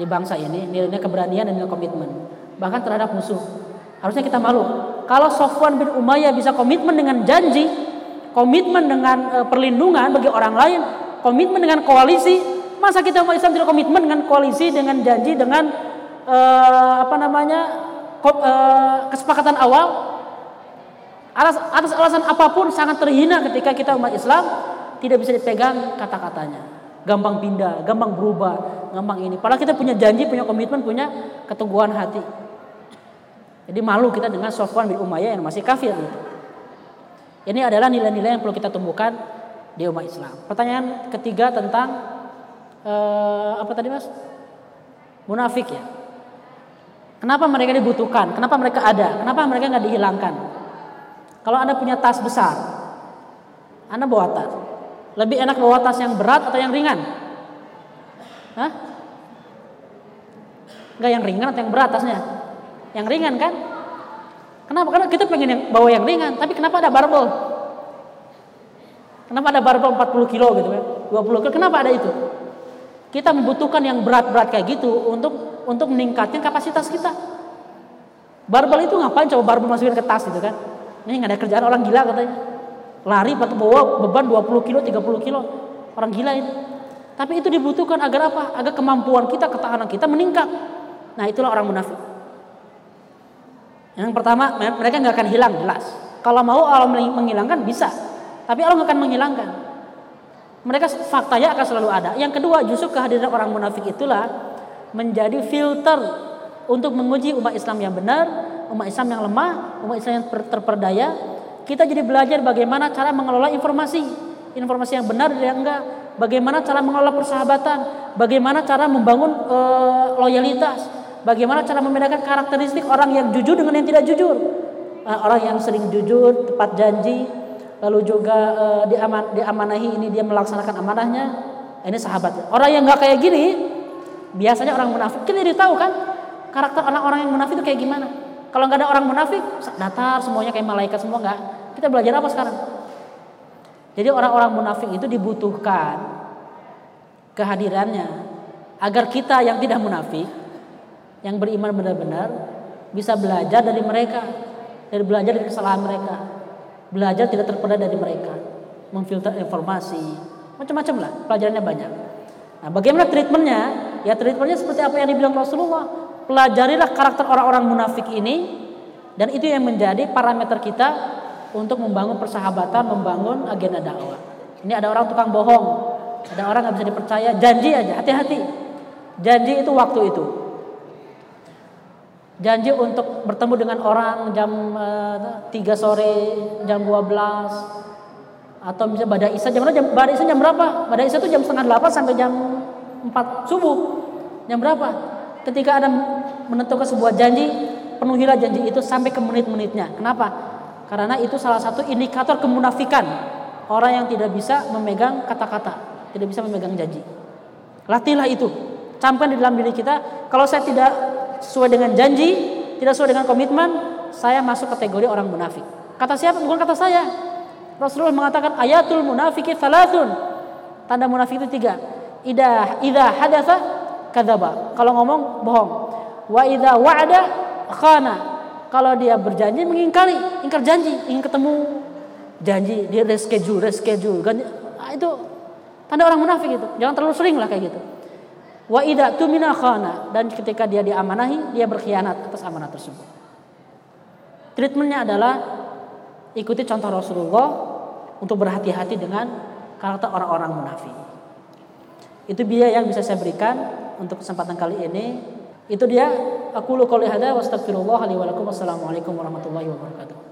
Di bangsa ini nilainya keberanian dan nilai komitmen bahkan terhadap musuh. Harusnya kita malu kalau Sofwan bin Umayyah bisa komitmen dengan janji, komitmen dengan e, perlindungan bagi orang lain, komitmen dengan koalisi. Masa kita umat Islam tidak komitmen dengan koalisi, dengan janji, dengan e, apa namanya ko, e, kesepakatan awal? Atas, atas alasan apapun sangat terhina ketika kita umat Islam tidak bisa dipegang kata-katanya. Gampang pindah, gampang berubah, gampang ini. Padahal kita punya janji, punya komitmen, punya keteguhan hati. Jadi malu kita dengan Sofwan bin Umayyah yang masih kafir gitu. Ini adalah nilai-nilai yang perlu kita tumbuhkan di umat Islam. Pertanyaan ketiga tentang eh, apa tadi mas? Munafik ya. Kenapa mereka dibutuhkan? Kenapa mereka ada? Kenapa mereka nggak dihilangkan? Kalau anda punya tas besar, anda bawa tas. Lebih enak bawa tas yang berat atau yang ringan? Hah? Enggak, yang ringan atau yang berat tasnya? Yang ringan kan? Kenapa? Karena kita pengen yang, bawa yang ringan. Tapi kenapa ada barbel? Kenapa ada barbel empat puluh kilo gitu ya? dua puluh kilo, kenapa ada itu? Kita membutuhkan yang berat-berat kayak gitu untuk untuk meningkatkan kapasitas kita. Barbel itu ngapain? Coba barbel masukin ke tas gitu kan? Ini nggak ada kerjaan orang gila katanya. lari pakai bawa beban dua puluh kilo, tiga puluh kilo. Orang gila ini. Tapi itu dibutuhkan agar apa? Agar kemampuan kita, ketahanan kita meningkat. Nah, itulah orang munafik. Yang pertama, mereka nggak akan hilang, jelas. Kalau mau Allah menghilangkan bisa, tapi Allah nggak akan menghilangkan. Mereka faktanya akan selalu ada. Yang kedua, justru kehadiran orang munafik itulah menjadi filter untuk menguji umat Islam yang benar, umat Islam yang lemah, umat Islam yang terperdaya. Kita jadi belajar bagaimana cara mengelola informasi, informasi yang benar dan yang enggak. Bagaimana cara mengelola persahabatan, bagaimana cara membangun e, loyalitas, bagaimana cara membedakan karakteristik orang yang jujur dengan yang tidak jujur. Orang yang sering jujur, tepat janji, lalu juga e, diaman, diamanahi ini dia melaksanakan amanahnya. Ini sahabat. Orang yang enggak kayak gini, biasanya orang munafik. Kita jadi tahu kan karakter orang-orang yang munafik itu kayak gimana. Kalau enggak ada orang munafik, datar semuanya kayak malaikat semua enggak. Kita belajar apa sekarang? Jadi orang-orang munafik itu dibutuhkan kehadirannya agar kita yang tidak munafik, yang beriman benar-benar bisa belajar dari mereka, dari belajar dari kesalahan mereka, belajar tidak terpedaya dari mereka, memfilter informasi, macam-macam lah, pelajarannya banyak. Nah, bagaimana treatmentnya? Ya treatmentnya seperti apa yang dibilang Rasulullah. Pelajarilah karakter orang-orang munafik ini dan itu yang menjadi parameter kita untuk membangun persahabatan, membangun agenda dakwah. Ini ada orang tukang bohong, ada orang nggak bisa dipercaya, janji aja, hati-hati. Janji itu waktu itu. Janji untuk bertemu dengan orang jam uh, tiga sore, jam dua belas, atau misalnya Bada Isya, jam, jam Bada Isya jam berapa? Bada Isya itu jam setengah delapan sampai jam empat subuh. Jam berapa? Ketika ada menentukan sebuah janji, penuhilah janji itu sampai ke menit-menitnya. Kenapa? Karena itu salah satu indikator kemunafikan. Orang yang tidak bisa memegang kata-kata, tidak bisa memegang janji. Latihlah itu, camkan di dalam diri kita. Kalau saya tidak sesuai dengan janji, tidak sesuai dengan komitmen, saya masuk kategori orang munafik. Kata siapa? Bukan kata saya. Rasulullah mengatakan ayatul munafiki thalathun. Tanda munafik itu tiga. Idza idza hadatsa kadzaba. Kalau ngomong bohong. Wa idza wa'ada khana. Kalau dia berjanji mengingkari, ingkar janji, ingin ketemu janji, dia reschedule, reschedule. Nah, itu tanda orang munafik itu. Jangan terlalu sering lah kayak gitu. Wa idza tumina khana, dan ketika dia diamanahi, dia berkhianat atas amanah tersebut. Treatmentnya adalah ikuti contoh Rasulullah untuk berhati-hati dengan karakter orang-orang munafik. Itu biaya yang bisa saya berikan untuk kesempatan kali ini. Itu dia. Aku lu qouli hadza wa astaghfirullah li wa lakum. Wassalamualaikum warahmatullahi wabarakatuh.